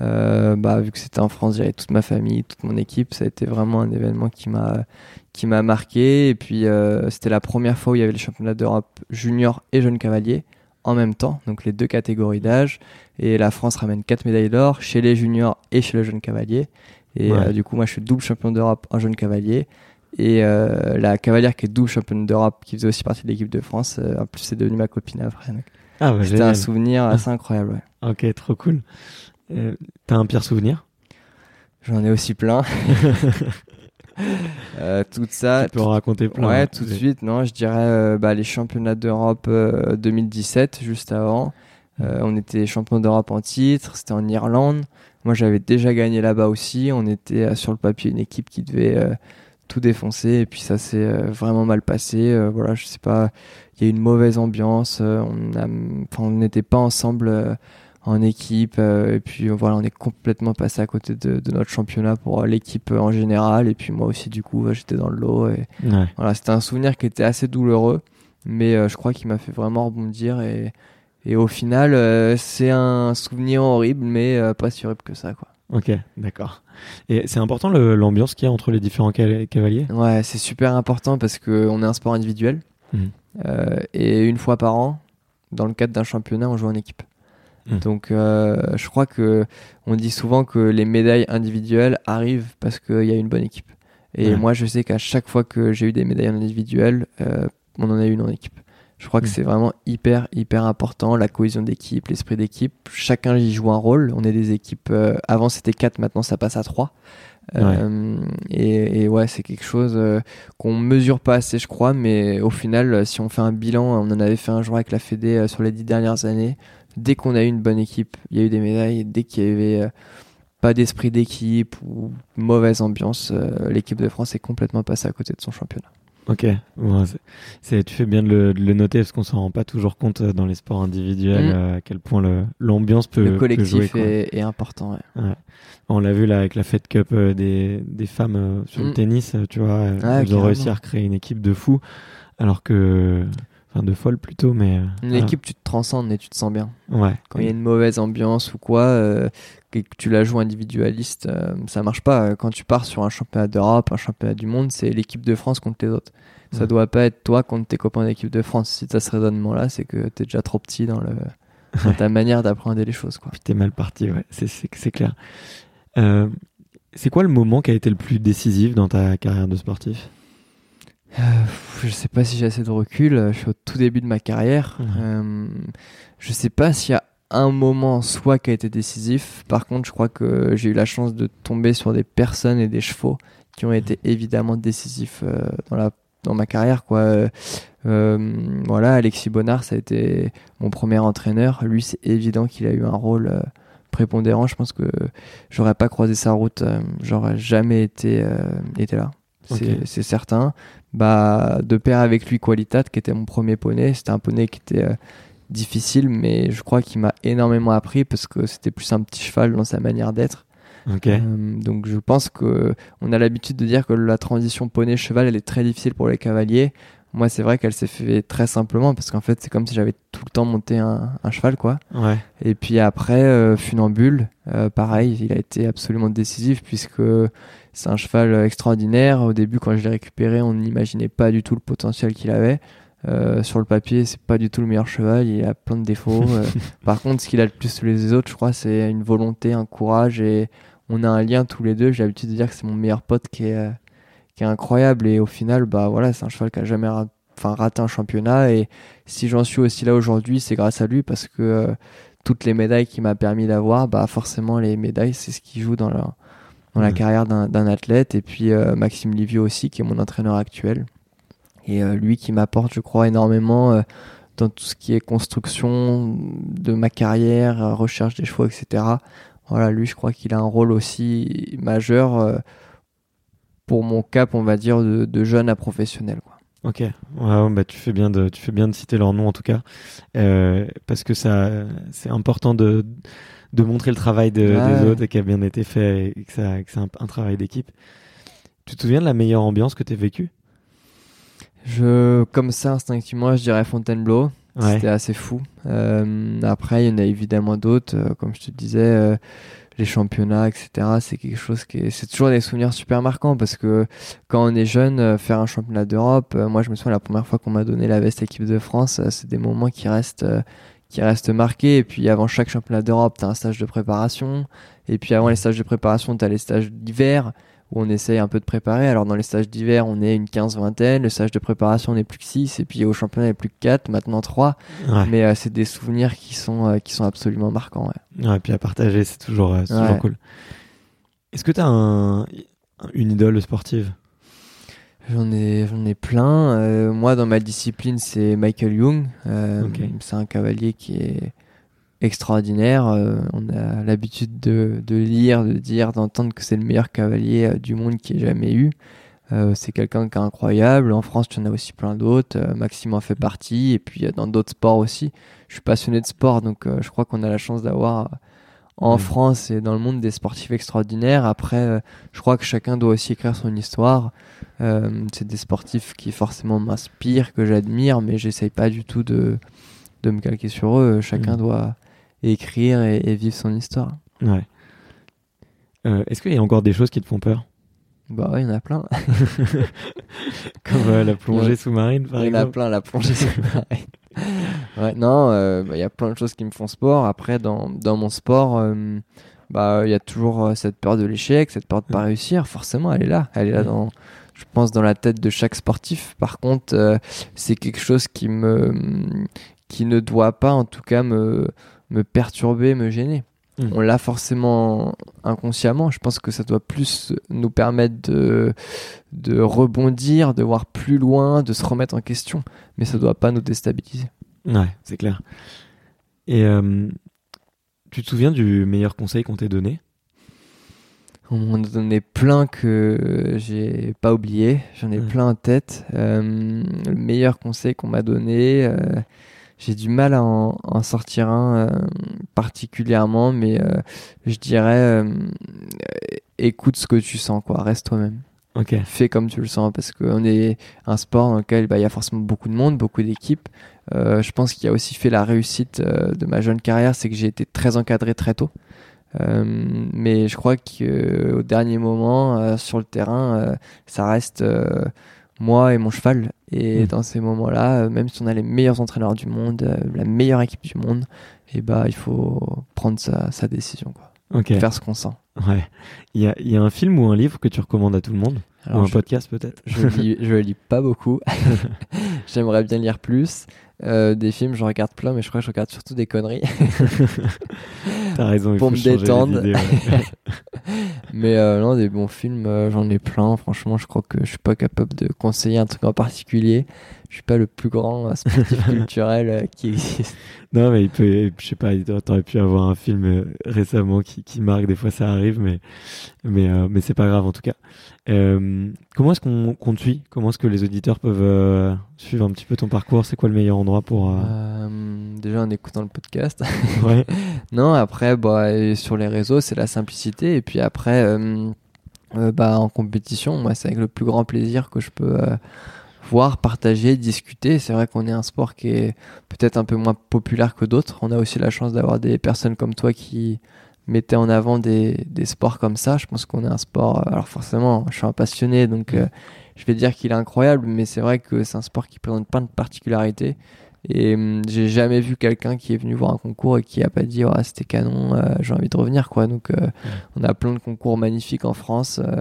Euh, bah, vu que c'était en France, j'avais toute ma famille, toute mon équipe. Ça a été vraiment un événement qui m'a, qui m'a marqué. Et puis, euh, c'était la première fois où il y avait les championnats d'Europe junior et jeunes cavaliers en même temps, donc les deux catégories d'âge. Et la France ramène quatre médailles d'or chez les juniors et chez le jeune cavalier. Et ouais. euh, du coup, moi, je suis double champion d'Europe en jeune cavalier. Et euh, la cavalière qui est double championne d'Europe, qui faisait aussi partie de l'équipe de France, euh, en plus, c'est devenue ma copine après. Donc. Ah, bah, c'était génial. Un souvenir assez incroyable. Ouais. Ok, trop cool. Euh, t'as un pire souvenir ? J'en ai aussi plein. euh, tout ça. Tu peux tout... en raconter plein. Ouais, hein, tout de suite. Non, je dirais euh, bah, les championnats d'Europe euh, deux mille dix-sept, juste avant. Euh, on était champion d'Europe en titre, c'était en Irlande. Moi, j'avais déjà gagné là-bas aussi. On était euh, sur le papier une équipe qui devait euh, tout défoncer. Et puis ça s'est euh, vraiment mal passé. Euh, voilà, je sais pas. Il y a eu une mauvaise ambiance. Euh, on a... enfin, on n'était pas ensemble euh, en équipe. Euh, et puis voilà, on est complètement passé à côté de, de notre championnat pour euh, l'équipe en général. Et puis moi aussi, du coup, j'étais dans le lot. Et... Ouais. Voilà, c'était un souvenir qui était assez douloureux. Mais euh, je crois qu'il m'a fait vraiment rebondir. Et... Et au final, euh, c'est un souvenir horrible, mais euh, pas si horrible que ça, quoi. Ok, d'accord. Et c'est important le, l'ambiance qu'il y a entre les différents cal- cavaliers ? Ouais, c'est super important parce qu'on est un sport individuel. Mmh. Euh, et une fois par an, dans le cadre d'un championnat, on joue en équipe. Mmh. Donc, euh, je crois qu'on dit souvent que les médailles individuelles arrivent parce qu'il y a une bonne équipe. Et ouais. moi, je sais qu'à chaque fois que j'ai eu des médailles individuelles, euh, on en a eu une en équipe. Je crois que c'est vraiment hyper, hyper important, la cohésion d'équipe, l'esprit d'équipe. Chacun y joue un rôle. On est des équipes... Euh, avant, c'était quatre, maintenant, ça passe à trois. Euh, ouais. Et, et ouais, c'est quelque chose euh, qu'on mesure pas assez, je crois. Mais au final, si on fait un bilan, on en avait fait un jour avec la Fédé euh, sur les dix dernières années. Dès qu'on a eu une bonne équipe, il y a eu des médailles. Dès qu'il y avait euh, pas d'esprit d'équipe ou mauvaise ambiance, euh, l'équipe de France est complètement passée à côté de son championnat. Ok, bon, c'est, c'est, tu fais bien de le, de le noter parce qu'on ne s'en rend pas toujours compte dans les sports individuels mmh. euh, à quel point le, l'ambiance peut, le collectif peut jouer. Le collectif est important. Ouais. Ouais. On l'a vu là avec la Fed Cup euh, des, des femmes euh, sur mmh. le tennis, tu vois, elles ah, ont réussi à recréer une équipe de fous, alors que, enfin de folles plutôt, mais... Euh, une voilà. équipe, tu te transcendes et tu te sens bien. Ouais. Quand il y a une mauvaise ambiance ou quoi... Euh, et que tu la joues individualiste, euh, ça marche pas. Quand tu pars sur un championnat d'Europe, un championnat du monde, c'est l'équipe de France contre les autres. Mmh. Ça doit pas être toi contre tes copains d'équipe de France. Si t'as ce raisonnement-là, c'est que t'es déjà trop petit dans, le... dans ta manière d'apprendre les choses, quoi. Puis t'es mal parti, ouais. C'est, c'est, c'est clair. Euh, c'est quoi le moment qui a été le plus décisif dans ta carrière de sportif ? Euh, je sais pas si j'ai assez de recul. Je suis au tout début de ma carrière. Mmh. Euh, je sais pas s'il y a un moment en soi qui a été décisif. Par contre, je crois que j'ai eu la chance de tomber sur des personnes et des chevaux qui ont été évidemment décisifs euh, dans, la, dans ma carrière, quoi. Euh, voilà, Alexis Bonnard, ça a été mon premier entraîneur. Lui, c'est évident qu'il a eu un rôle euh, prépondérant. Je pense que j'aurais pas croisé sa route, euh, j'aurais jamais été, euh, été là. Okay. C'est, c'est certain. Bah, de pair avec lui, Qualitat, qui était mon premier poney. C'était un poney qui était... Euh, difficile, mais je crois qu'il m'a énormément appris parce que c'était plus un petit cheval dans sa manière d'être. Okay. Euh, donc je pense que on a l'habitude de dire que la transition poney-cheval, elle est très difficile pour les cavaliers. Moi, c'est vrai qu'elle s'est fait très simplement parce qu'en fait, c'est comme si j'avais tout le temps monté un, un cheval, quoi. Ouais. Et puis après, euh, Funambule, euh, pareil, il a été absolument décisif puisque c'est un cheval extraordinaire. Au début, quand je l'ai récupéré, on n'imaginait pas du tout le potentiel qu'il avait. Euh, sur le papier, c'est pas du tout le meilleur cheval, il a plein de défauts. Euh, par contre, ce qu'il a le plus tous les autres, je crois, c'est une volonté, un courage, et on a un lien tous les deux. J'ai l'habitude de dire que c'est mon meilleur pote qui est, euh, qui est incroyable, et au final, bah voilà, c'est un cheval qui a jamais ra- raté un championnat. Et si j'en suis aussi là aujourd'hui, c'est grâce à lui parce que euh, toutes les médailles qu'il m'a permis d'avoir, bah forcément, les médailles, c'est ce qui joue dans la, dans la mmh. carrière d'un, d'un athlète. Et puis euh, Maxime Livio aussi, qui est mon entraîneur actuel. Et euh, lui qui m'apporte, je crois, énormément euh, dans tout ce qui est construction de ma carrière, euh, recherche des chevaux, et cetera. Voilà, lui, je crois qu'il a un rôle aussi majeur euh, pour mon cap, on va dire, de, de jeune à professionnel, quoi. Ok, ouais, bah, tu fais bien de, tu fais bien de citer leur nom en tout cas, euh, parce que ça, c'est important de, de montrer le travail de, ah, des ouais. autres et qui a bien été fait et que, ça, que c'est un, un travail d'équipe. Tu te souviens de la meilleure ambiance que tu as vécue ? Je, comme ça, instinctivement, je dirais Fontainebleau. Ouais. C'était assez fou. Euh, après, il y en a évidemment d'autres. Euh, comme je te disais, euh, les championnats, et cetera. C'est quelque chose qui est... C'est toujours des souvenirs super marquants parce que quand on est jeune, euh, faire un championnat d'Europe, euh, moi, je me souviens la première fois qu'on m'a donné la veste équipe de France, euh, c'est des moments qui restent... Euh, qui reste marqué. Et puis avant chaque championnat d'Europe, t'as un stage de préparation, et puis avant les stages de préparation, t'as les stages d'hiver où on essaye un peu de préparer. Alors dans les stages d'hiver, on est une quinzaine vingtaine, le stage de préparation, on n'est plus que six, et puis au championnat, on est plus que quatre, maintenant trois. Ouais. Mais euh, c'est des souvenirs qui sont, euh, qui sont absolument marquants. Ouais. Ouais, et puis à partager, c'est toujours, euh, c'est toujours ouais. cool. Est-ce que t'as un, une idole sportive ? J'en ai, j'en ai plein. Euh, moi, dans ma discipline, c'est Michael Jung. Euh, okay. C'est un cavalier qui est extraordinaire. Euh, on a l'habitude de, de lire, de dire, d'entendre que c'est le meilleur cavalier euh, du monde qui ait jamais eu. Euh, c'est quelqu'un qui est incroyable. En France, tu en as aussi plein d'autres. Euh, Maxime en fait partie. Et puis, euh, dans d'autres sports aussi. Je suis passionné de sport, donc euh, je crois qu'on a la chance d'avoir... Euh, en oui. France et dans le monde des sportifs extraordinaires. Après, euh, je crois que chacun doit aussi écrire son histoire. Euh, c'est des sportifs qui forcément m'inspirent, que j'admire, mais j'essaye pas du tout de, de me calquer sur eux. Chacun oui. doit écrire et, et vivre son histoire. Ouais. Euh, est-ce qu'il y a encore des choses qui te font peur ? Bah ouais, il y en a plein. Comme euh, la plongée ouais. sous-marine, par exemple. Il y en a plein, la plongée sous-marine. Ouais, non, il euh, bah, y a plein de choses qui me font sport. Après, dans, dans mon sport, euh, bah, il y a toujours euh, cette peur de l'échec, cette peur de ne pas réussir. Forcément, elle est là. Elle est là, dans, je pense, dans la tête de chaque sportif. Par contre, euh, c'est quelque chose qui, me, qui ne doit pas, en tout cas, me, me perturber, me gêner. Mmh. On l'a forcément inconsciemment. Je pense que ça doit plus nous permettre de, de rebondir, de voir plus loin, de se remettre en question. Mais ça ne doit pas nous déstabiliser. Ouais, c'est clair. Et euh, tu te souviens du meilleur conseil qu'on t'ait donné ? On m'en a donné plein que j'ai pas oublié. J'en ai ouais. plein en tête. Euh, le meilleur conseil qu'on m'a donné... Euh, J'ai du mal à en, en sortir un euh, particulièrement, mais euh, je dirais euh, écoute ce que tu sens, quoi. Reste toi-même. Okay. Fais comme tu le sens, parce qu'on est un sport dans lequel bah, y a forcément beaucoup de monde, beaucoup d'équipes. Euh, je pense qu'il y a aussi fait la réussite euh, de ma jeune carrière, c'est que j'ai été très encadré très tôt. Euh, mais je crois qu'au dernier moment, euh, sur le terrain, euh, ça reste... Euh, moi et mon cheval, et mmh. dans ces moments-là, même si on a les meilleurs entraîneurs du monde, euh, la meilleure équipe du monde, et bah, il faut prendre sa, sa décision, quoi. Okay. Faire ce qu'on sent. Ouais. Il y a, y a un film ou un livre que tu recommandes à tout le monde ? Alors, ou un je, podcast peut-être ? Je lis, je lis pas beaucoup, j'aimerais bien lire plus. Euh, des films, j'en regarde plein, mais je crois que je regarde surtout des conneries. T'as raison, il faut changer les idées. Pour me détendre. Mais euh, non, des bons films, euh, j'en ai plein. Franchement, je crois que je suis pas capable de conseiller un truc en particulier. Je suis pas le plus grand sportif culturel euh, qui existe. Non, mais il peut, je sais pas, t'aurais pu avoir un film euh, récemment qui, qui marque. Des fois, ça arrive, mais mais euh, mais c'est pas grave en tout cas. Euh, comment est-ce qu'on, qu'on te suit ? Comment est-ce que les auditeurs peuvent euh, suivre un petit peu ton parcours ? C'est quoi le meilleur endroit pour euh... Euh, déjà en écoutant le podcast. Ouais. Non, après, bah, sur les réseaux, c'est la simplicité, et puis après, euh, euh, bah, en compétition, moi, c'est avec le plus grand plaisir que je peux euh, voir, partager, discuter. C'est vrai qu'on est un sport qui est peut-être un peu moins populaire que d'autres. On a aussi la chance d'avoir des personnes comme toi qui mettaient en avant des, des sports comme ça. Je pense qu'on est un sport... Alors forcément, je suis un passionné, donc euh, je vais dire qu'il est incroyable, mais c'est vrai que c'est un sport qui présente plein de particularités. Et hum, j'ai jamais vu quelqu'un qui est venu voir un concours et qui a pas dit oh, c'était canon, euh, j'ai envie de revenir, quoi. Donc euh, ouais. on a plein de concours magnifiques en France, euh,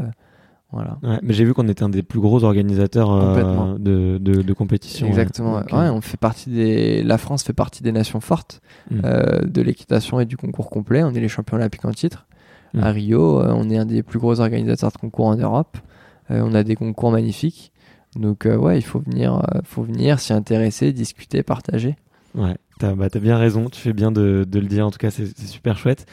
voilà. Ouais, mais j'ai vu qu'on était un des plus gros organisateurs euh, de, de de compétition. Exactement. Ouais. Okay. Ouais, on fait partie des. La France fait partie des nations fortes mmh. euh, de l'équitation et du concours complet. On est les champions olympiques en titre. Mmh. À Rio, euh, on est un des plus gros organisateurs de concours en Europe. Euh, on a des concours magnifiques. Donc euh, ouais, il faut venir, euh, faut venir s'y intéresser, discuter, partager. Ouais, t'as, bah, t'as bien raison, tu fais bien de, de le dire, en tout cas c'est, c'est super chouette.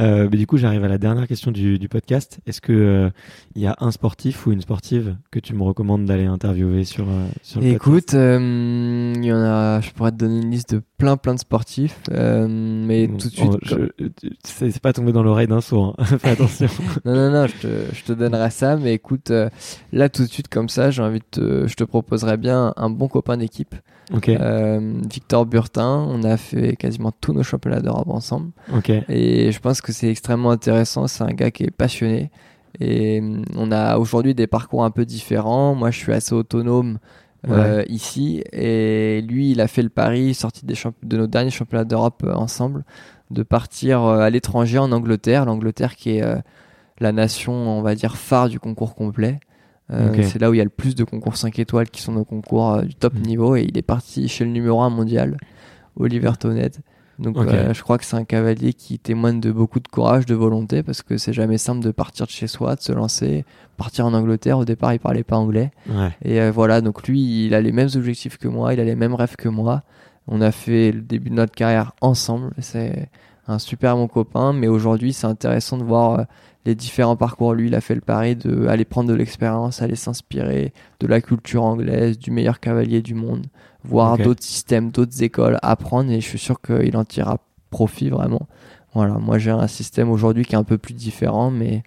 Euh, mais du coup j'arrive à la dernière question du, du podcast. Est-ce qu'il euh, y a un sportif ou une sportive que tu me recommandes d'aller interviewer sur, euh, sur le podcast ? Écoute, euh, y en a, je pourrais te donner une liste de plein plein de sportifs, euh, mais bon, tout de suite on, je, je, c'est pas tombé dans l'oreille d'un sourd, hein. Fais attention. non non non je te, je te donnerai ça, mais écoute, euh, là tout de suite comme ça j'ai envie de te, je te proposerais bien un bon copain d'équipe, okay. euh, Victor Burtin, on a fait quasiment tous nos championnats d'Europe ensemble, okay. Et je pense que c'est extrêmement intéressant, c'est un gars qui est passionné et on a aujourd'hui des parcours un peu différents. Moi je suis assez autonome, ouais. Euh, ici, et lui il a fait le pari, sorti des champ- de nos derniers championnats d'Europe euh, ensemble, de partir euh, à l'étranger, en Angleterre l'Angleterre qui est euh, la nation, on va dire, phare du concours complet, euh, okay. C'est là où il y a le plus de concours cinq étoiles qui sont nos concours euh, du top mmh. niveau, et il est parti chez le numéro un mondial, Oliver Tonnet. Donc okay. euh, je crois que c'est un cavalier qui témoigne de beaucoup de courage, de volonté, parce que c'est jamais simple de partir de chez soi, de se lancer, partir en Angleterre. Au départ, il parlait pas anglais. Ouais. Et euh, voilà, donc lui, il a les mêmes objectifs que moi, il a les mêmes rêves que moi. On a fait le début de notre carrière ensemble. C'est un super bon copain, mais aujourd'hui, c'est intéressant de voir euh, les différents parcours. Lui, il a fait le pari d'aller prendre de l'expérience, aller s'inspirer de la culture anglaise, du meilleur cavalier du monde, voir okay. d'autres systèmes, d'autres écoles, apprendre, et je suis sûr qu'il en tirera profit vraiment. Voilà, moi j'ai un système aujourd'hui qui est un peu plus différent, mais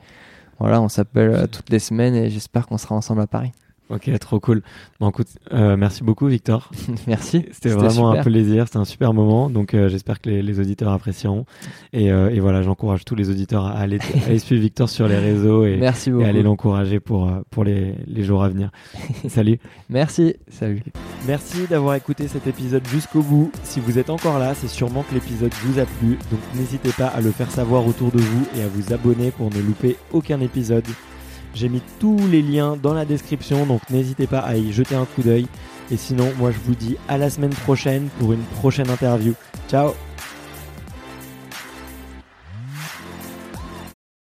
voilà, on s'appelle toutes les semaines et j'espère qu'on sera ensemble à Paris. Ok, trop cool. Bon, écoute, euh, merci beaucoup Victor. Merci. C'était, C'était vraiment super. Un plaisir, c'était un super moment, donc euh, j'espère que les, les auditeurs apprécieront. Et, euh, et voilà, j'encourage tous les auditeurs à aller, à aller suivre Victor sur les réseaux et, et aller l'encourager pour, pour les, les jours à venir. Salut. Merci. Salut. Merci d'avoir écouté cet épisode jusqu'au bout. Si vous êtes encore là, c'est sûrement que l'épisode vous a plu, donc n'hésitez pas à le faire savoir autour de vous et à vous abonner pour ne louper aucun épisode. J'ai mis tous les liens dans la description, donc n'hésitez pas à y jeter un coup d'œil. Et sinon, moi je vous dis à la semaine prochaine pour une prochaine interview. Ciao!